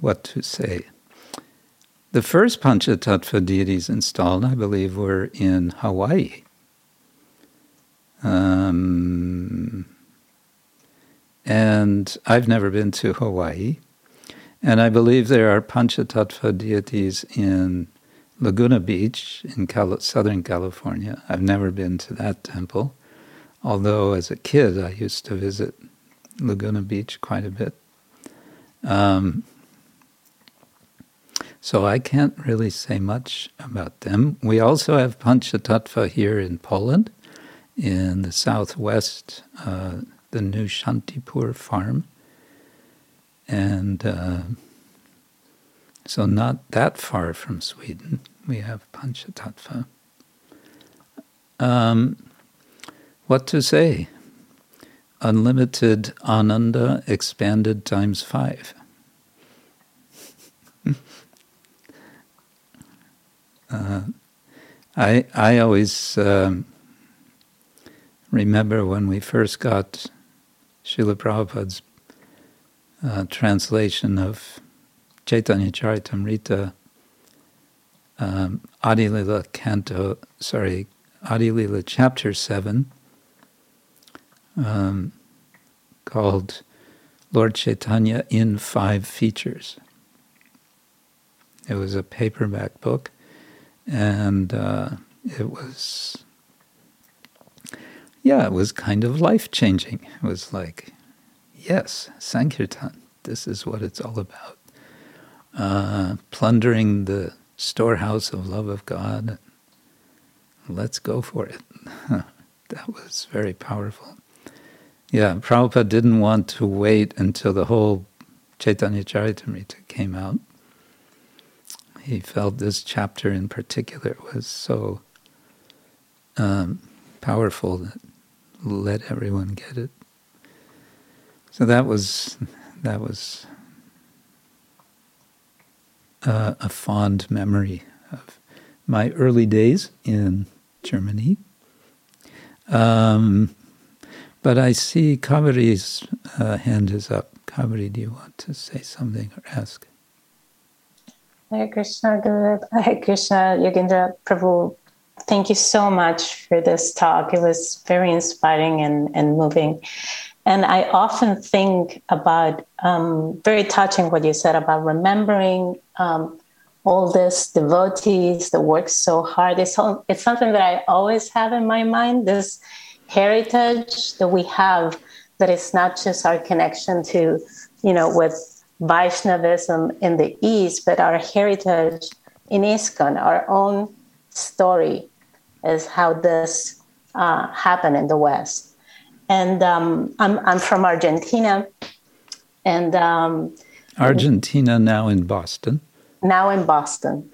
what to say? The first Panchatattva deities installed, I believe, were in Hawaii. And I've never been to Hawaii. And I believe there are Panchatattva deities in Laguna Beach in Southern California. I've never been to that temple, although as a kid I used to visit Laguna Beach quite a bit. So I can't really say much about them. We also have Panchatattva here in Poland, in the southwest, the new Shantipur farm. And so not that far from Sweden, we have Panchatattva. What to say? Unlimited Ananda expanded times 5. I always remember when we first got Srila Prabhupada's translation of Chaitanya Charitamrita, Adi Lila Chapter 7, called Lord Chaitanya in 5 Features. It was a paperback book, and it was kind of life-changing. It was like, yes, Sankirtan, this is what it's all about. Plundering the storehouse of love of God. Let's go for it. That was very powerful. Yeah, Prabhupada didn't want to wait until the whole Chaitanya Charitamrita came out. He felt this chapter in particular was so powerful that let everyone get it. So that was a fond memory of my early days in Germany. But I see Kaveri's hand is up. Kaveri, do you want to say something or ask? Hare Krishna, Guru. Hare Krishna, Yogendra Prabhu. Thank you so much for this talk. It was very inspiring and moving. And I often think about, very touching what you said about remembering all these devotees that work so hard. It's something that I always have in my mind, this heritage that we have, that it's not just our connection to, you know, with Vaishnavism in the East, but our heritage in ISKCON, our own story is how this happened in the West. And I'm from Argentina, and Argentina now in Boston,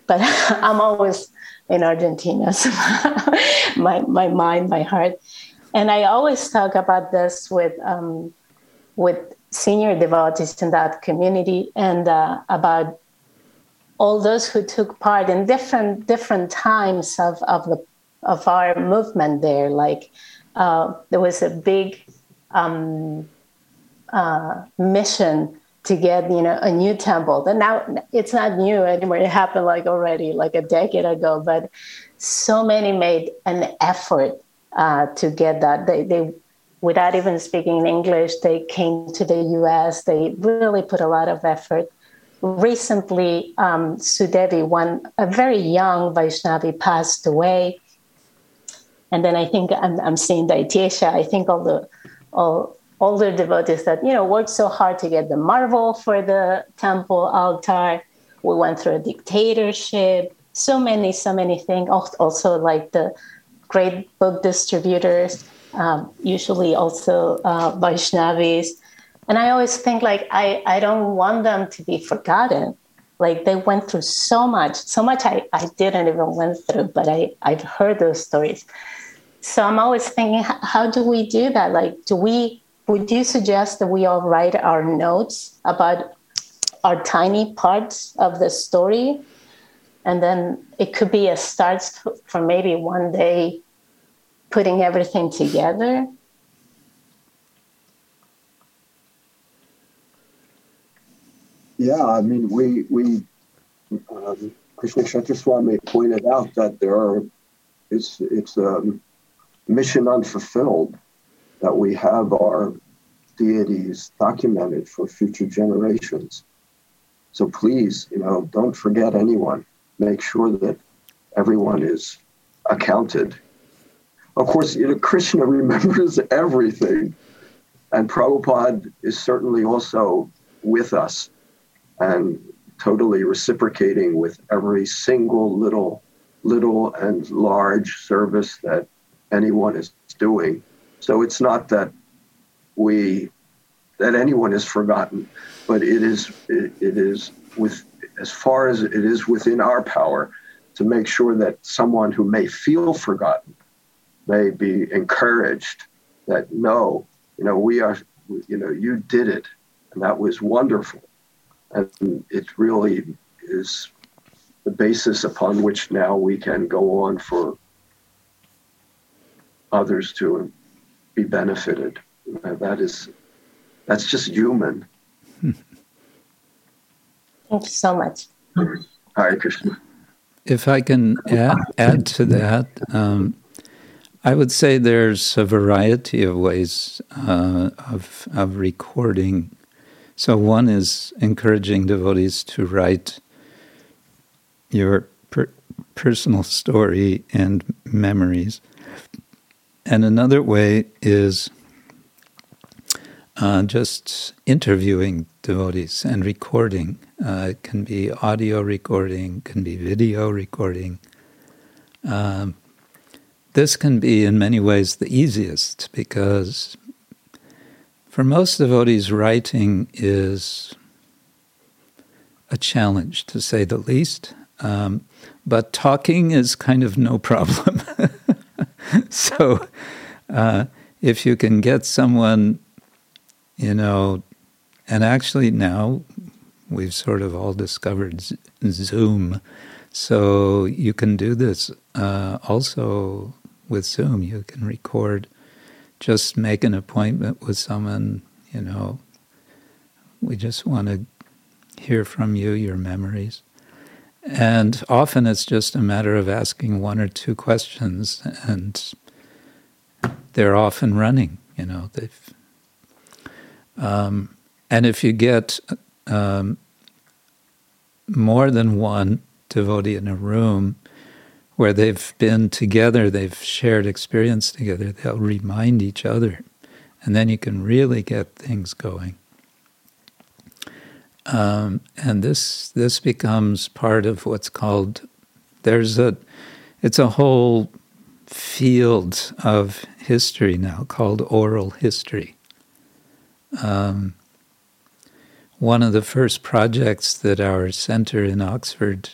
but I'm always in Argentina, so my mind, my heart, and I always talk about this with senior devotees in that community, and about all those who took part in different times of our movement there. Like there was a big mission to get a new temple. And now it's not new anymore. It happened already a decade ago. But so many made an effort to get that. They without even speaking English, they came to the U.S. They really put a lot of effort. Recently, Sudevi, a very young Vaishnavi, passed away, and then I think I'm seeing Daitesha. I think all older devotees that worked so hard to get the marble for the temple altar. We went through a dictatorship. So many things. Also, the great book distributors, usually also Vaishnavis. And I always think I don't want them to be forgotten. They went through so much I didn't even went through, but I've heard those stories. So I'm always thinking, how do we do that? Would you suggest that we all write our notes about our tiny parts of the story? And then it could be a start for maybe one day putting everything together. Yeah, I mean, we Krishna Kshetraswami pointed out that it's a mission unfulfilled, that we have our deities documented for future generations. So please, don't forget anyone. Make sure that everyone is accounted. Of course, Krishna remembers everything, and Prabhupada is certainly also with us and totally reciprocating with every single little and large service that anyone is doing. So it's not that that anyone is forgotten, but it is with, as far as it is within our power, to make sure that someone who may feel forgotten may be encouraged that we are, you did it, and that was wonderful. And it really is the basis upon which now we can go on for others to be benefited. That's just human. Thank you so much. Hare Krishna. If I can add to that, I would say there's a variety of ways of recording. So one is encouraging devotees to write your personal story and memories. And another way is just interviewing devotees and recording. It can be audio recording, can be video recording. This can be in many ways the easiest, because for most devotees, writing is a challenge, to say the least. But talking is kind of no problem. So if you can get someone, and actually now we've sort of all discovered Zoom. So you can do this also with Zoom. You can record. Just make an appointment with someone, we just want to hear from you, your memories. And often it's just a matter of asking one or two questions, and they're off and running, and if you get more than one devotee in a room, where they've been together, they've shared experience together, they'll remind each other. And then you can really get things going. And this becomes part of what's called, it's a whole field of history now called oral history. One of the first projects that our center in Oxford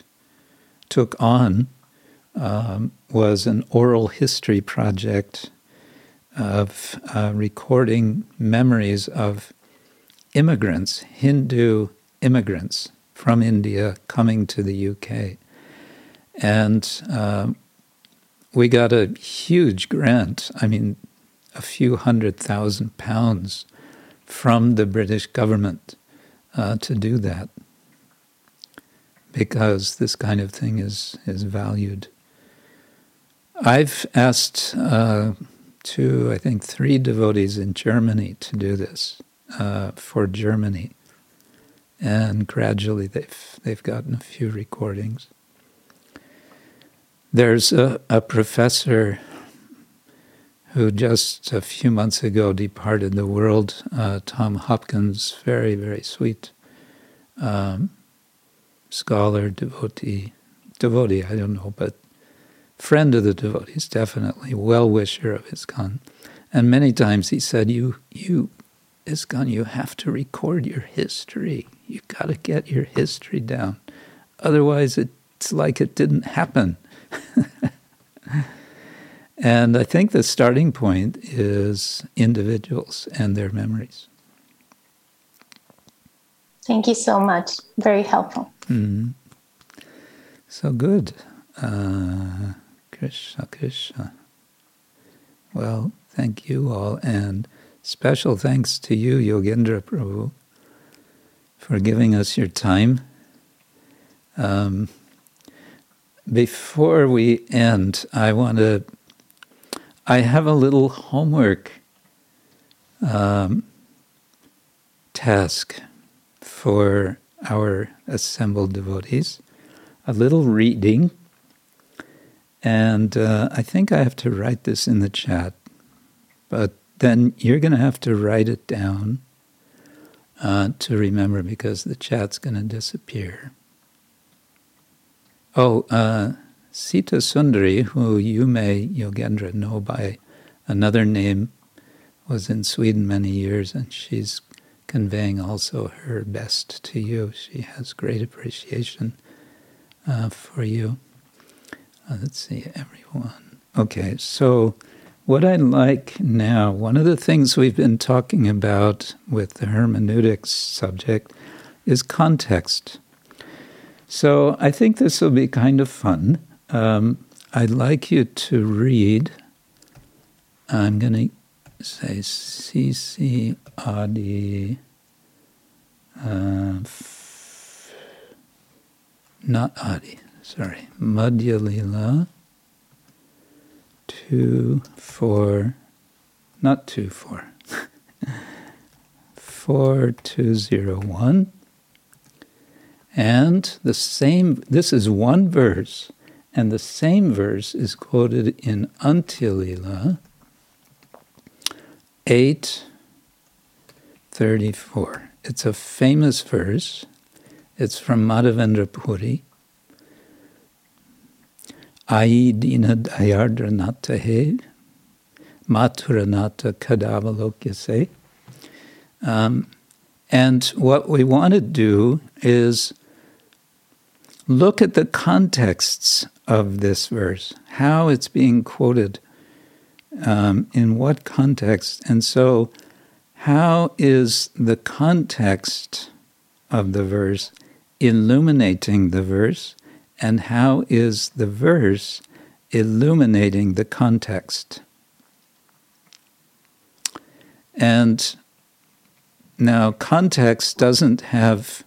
took on was an oral history project of recording memories of immigrants, Hindu immigrants from India coming to the UK. And we got a huge grant, I mean, a few a few hundred thousand pounds from the British government to do that, because this kind of thing is valued. I've asked three devotees in Germany to do this for Germany, and gradually they've gotten a few recordings. There's a professor who just a few months ago departed the world, Tom Hopkins, very, very sweet scholar, devotee, I don't know, but friend of the devotees, definitely, well-wisher of ISKCON. And many times he said, you ISKCON, you have to record your history. You've got to get your history down. Otherwise, it's like it didn't happen. And I think the starting point is individuals and their memories. Thank you so much. Very helpful. Mm-hmm. So good. Krishna, Krishna. Well, thank you all. And special thanks to you, Yogendra Prabhu, for giving us your time. Before we end, I have a little homework task for our assembled devotees, a little reading, and I think I have to write this in the chat, but then you're going to have to write it down to remember, because the chat's going to disappear. Sita Sundari, who you may, Yogendra, know by another name, was in Sweden many years, and she's conveying also her best to you. She has great appreciation for you. Let's see, everyone. Okay, so what I like now, one of the things we've been talking about with the hermeneutics subject is context. So I think this will be kind of fun. I'd like you to read, I'm going to say C.C. Adi, not Adi, sorry, Madhya Lila, 4201. And the same, this is one verse, and the same verse is quoted in Antilila 8:34. It's a famous verse. It's from Madhavendra Puri. Aidina dayardranata he, maturanata kadavalokya se. And what we want to do is look at the contexts of this verse, how it's being quoted, in what context. And so how is the context of the verse illuminating the verse, and how is the verse illuminating the context? And now, context doesn't have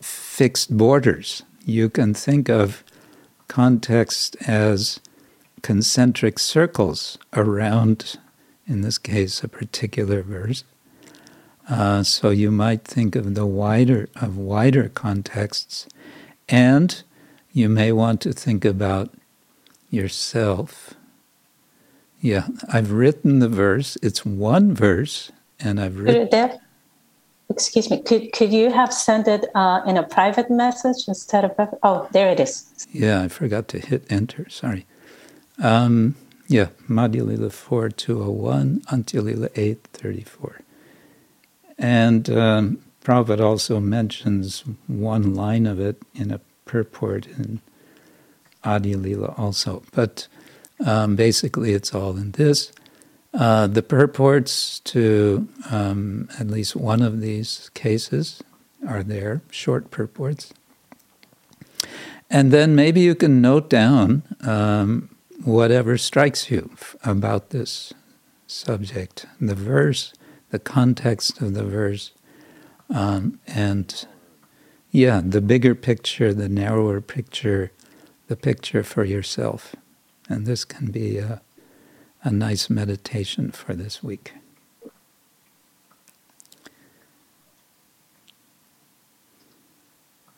fixed borders. You can think of context as concentric circles around, in this case, a particular verse. So you might think of the wider contexts, and you may want to think about yourself. Yeah, I've written the verse. It's one verse, and I've written. Excuse me, could you have sent it in a private message instead of... Oh, there it is. Yeah, I forgot to hit enter, sorry. Madhya Lila 4201, Antilila 8:34. And Prabhupada also mentions one line of it in a purport in Adi Lila also. But basically it's all in this. The purports to at least one of these cases are there, short purports. And then maybe you can note down whatever strikes you about this subject, the verse, the context of the verse, and yeah, the bigger picture, the narrower picture, the picture for yourself. And this can be a nice meditation for this week.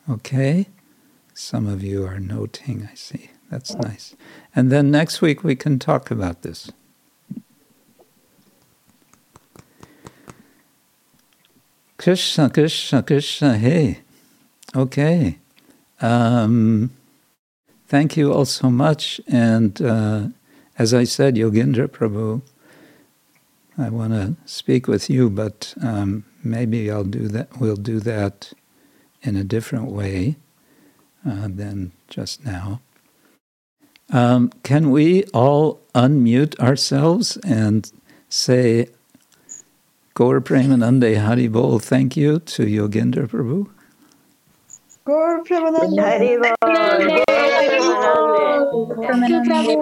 Okay, some of you are noting, I see. That's nice. And then next week we can talk about this. Krishna, Krishna, Krishna, hey. Okay. Thank you all so much. And as I said, Yogendra Prabhu, I want to speak with you, but maybe I'll do that. We'll do that in a different way than just now. Can we all unmute ourselves and say, Gaur Premanande Hari Bol, thank you to Yogendra Prabhu. Gaur Premanande Hari Bol. Thank you, Prabhu.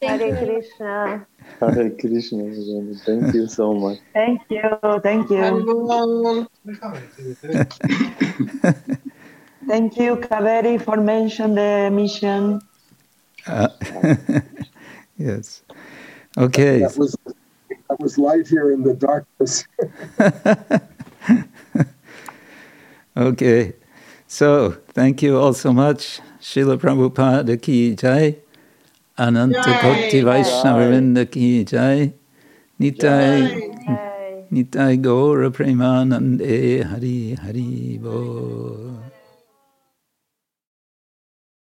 Thank you, Hare Krishna. Hare Krishna, thank you so much. Thank you, thank you. Thank you, Kaveri, for mentioning the mission. Yes. Okay. That was light here in the darkness. Okay. So, thank you all so much. Śrīla Prabhupada ki jai. Ananta Bhakti Vaishnavarinda ki jai. Nitai Gaura Premanande Hari Hari Bol.